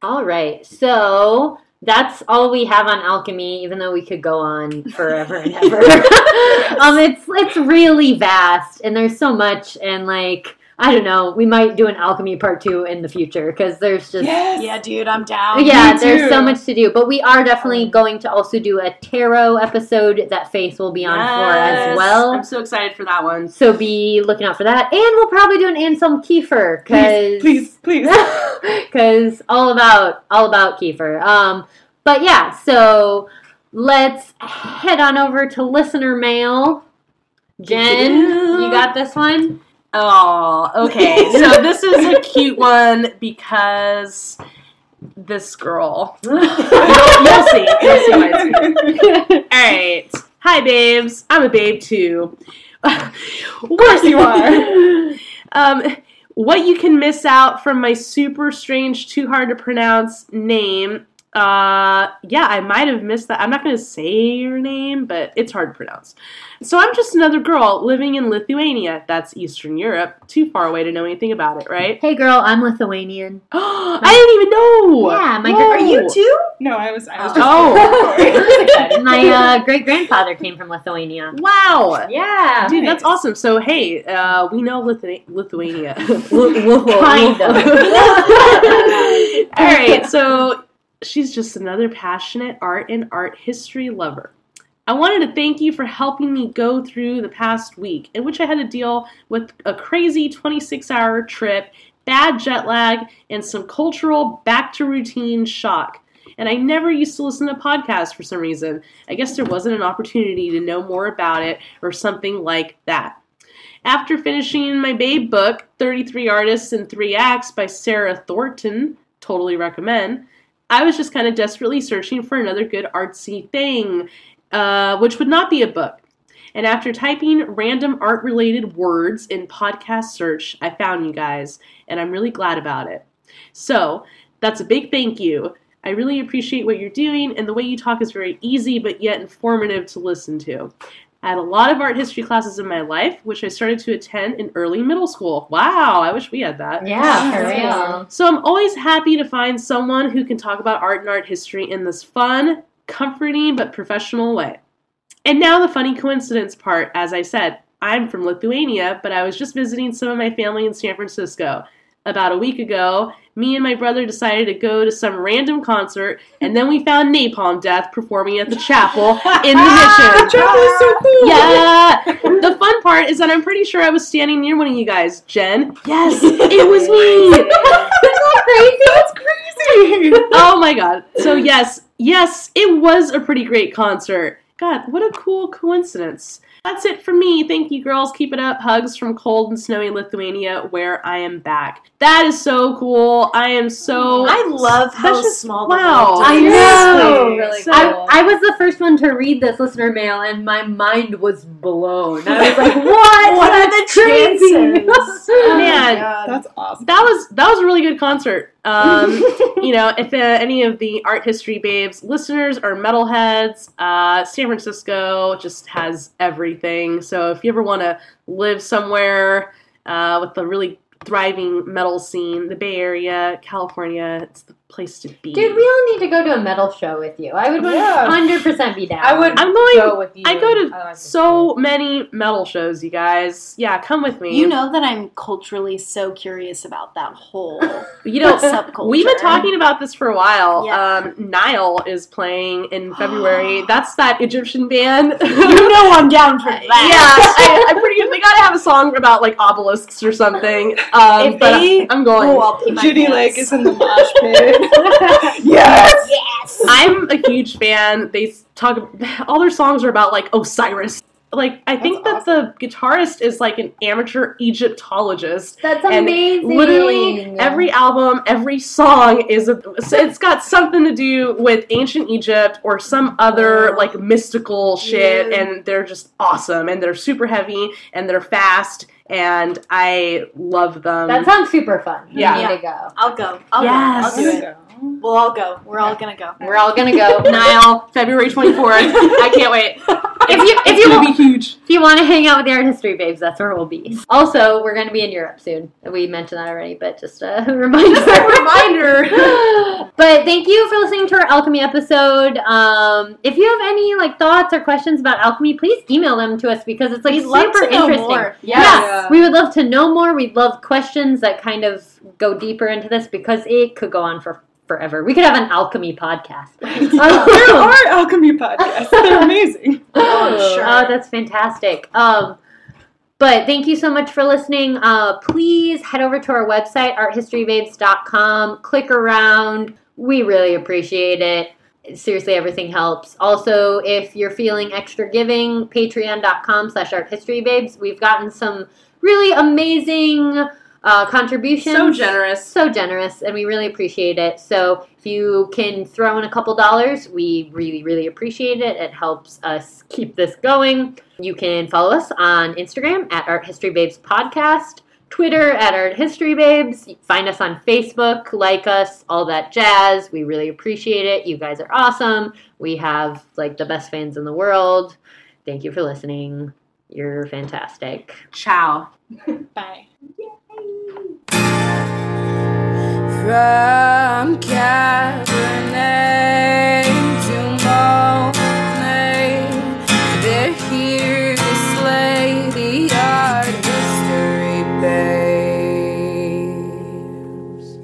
All right, so that's all we have on alchemy, even though we could go on forever and ever. um, it's it's really vast, and there's so much, and, like, I don't know, we might do an alchemy part two in the future, because there's just... Yes. Yeah, dude, I'm down. Yeah, Me there's too. so much to do, but we are definitely going to also do a tarot episode that Faith will be on yes. for as well. I'm so excited for that one. So be looking out for that, and we'll probably do an Anselm Kiefer, because... Please, please, please. Because all about, all about Kiefer. Um, but yeah, so let's head on over to listener mail. Jen, you got this one? Oh, okay. So this is a cute one because this girl. You'll see. You'll see why it's cute. All right. Hi, babes. I'm a babe, too. Of course you are. Um... What you can miss out from my super strange, too hard to pronounce name. Uh, yeah, I might have missed that. I'm not going to say your name, but it's hard to pronounce. So I'm just another girl living in Lithuania. That's Eastern Europe. Too far away to know anything about it, right? Hey, girl, I'm Lithuanian. Oh, I didn't even know. Yeah, my girl. Are you too? No, I was. I was oh, just oh. my uh, great grandfather came from Lithuania. Wow. Yeah, dude, nice. That's awesome. So hey, uh, we know Lithu- Lithuania. kind of. All right, so. She's just another passionate art and art history lover. I wanted to thank you for helping me go through the past week, in which I had to deal with a crazy twenty-six hour trip, bad jet lag, and some cultural back-to-routine shock. And I never used to listen to podcasts for some reason. I guess there wasn't an opportunity to know more about it or something like that. After finishing my babe book, thirty-three Artists in Three Acts by Sarah Thornton, totally recommend, I was just kind of desperately searching for another good artsy thing, uh, which would not be a book. And after typing random art-related words in podcast search, I found you guys, and I'm really glad about it. So, that's a big thank you. I really appreciate what you're doing, and the way you talk is very easy, but yet informative to listen to. I had a lot of art history classes in my life, which I started to attend in early middle school. Wow, I wish we had that. Yeah, for real. So I'm always happy to find someone who can talk about art and art history in this fun, comforting, but professional way. And now the funny coincidence part. As I said, I'm from Lithuania, but I was just visiting some of my family in San Francisco. About a week ago, me and my brother decided to go to some random concert, and then we found Napalm Death performing at the Chapel in the Mission. The Chapel is so cool! Yeah! The fun part is that I'm pretty sure I was standing near one of you guys. Jen? Yes! It was me! Isn't that crazy? That's crazy! Oh my god. So yes, yes, it was a pretty great concert. God, what a cool coincidence. That's it for me. Thank you, girls. Keep it up. Hugs from cold and snowy Lithuania, where I am back. That is so cool. I am so... I love how just, small the wow. world is. I know. Really, really so, cool. I, I was the first one to read this listener mail, and my mind was blown. I was like, what? What are the chances? Man. Oh, that's awesome. That was, that was a really good concert. Um, you know, if uh, any of the Art History Babes listeners are metalheads, uh, San Francisco just has everything. So if you ever want to live somewhere uh, with a really thriving metal scene, the Bay Area, California, it's the place to be. Dude, we all need to go to a metal show with you. I would yeah. one hundred percent be down. I would I'm going, go with you. I go to I like so many metal shows, you guys. Yeah, come with me. You know that I'm culturally so curious about that whole you know, subculture. We've been talking about this for a while. Yeah. Um, Nile is playing in February. That's that Egyptian band. You know I'm down for that. Yeah, I, I'm pretty good. They gotta have a song about, like, obelisks or something. Um, if but they, I'm going. Oh, I'll pee my Judy pants. Lake is in the mosh pit. Yes! Yes! I'm a huge fan. They talk, all their songs are about, like, Osiris. Like, I That's think that awesome. The guitarist is, like, an amateur Egyptologist. That's amazing! And literally, every album, every song is, a, so it's got something to do with ancient Egypt or some other, like, mystical shit, yeah. and they're just awesome, and they're super heavy, and they're fast, and I love them. That sounds super fun. Yeah. You need to go. I'll go. I'll yes. go. I'll do it. We'll all go. We're all gonna go. We're all gonna go. Nile, February twenty-fourth. I can't wait. If you, if it's you want to be huge. If you want to hang out with the Art History Babes, that's where we'll be. Also, we're going to be in Europe soon. We mentioned that already, but just a reminder. Just a reminder. But thank you for listening to our Alchemy episode. Um, if you have any, like, thoughts or questions about alchemy, please email them to us because it's, like, We'd super interesting. Yeah. yeah. We would love to know more. We'd love questions that kind of go deeper into this because it could go on for forever. We could have an alchemy podcast. Oh, there are alchemy podcasts. They're amazing. Oh, sure. Oh, that's fantastic. Um, but thank you so much for listening. Uh, please head over to our website, art history babes dot com. Click around. We really appreciate it. Seriously, everything helps. Also, if you're feeling extra giving, patreon dot com slash art history babes. We've gotten some really amazing Uh, contributions. So generous. So generous, and we really appreciate it. So if you can throw in a couple dollars, we really, really appreciate it. It helps us keep this going. You can follow us on Instagram at Art History Babes Podcast, Twitter at Art History Babes. Find us on Facebook, like us, all that jazz. We really appreciate it. You guys are awesome. We have, like, the best fans in the world. Thank you for listening. You're fantastic. Ciao. Bye. From Cabernet to Mone, they're here to slay the Art History Babes.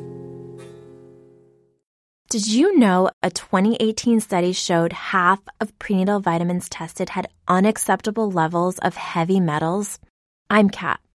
Did you know a twenty eighteen study showed half of prenatal vitamins tested had unacceptable levels of heavy metals? I'm Kat,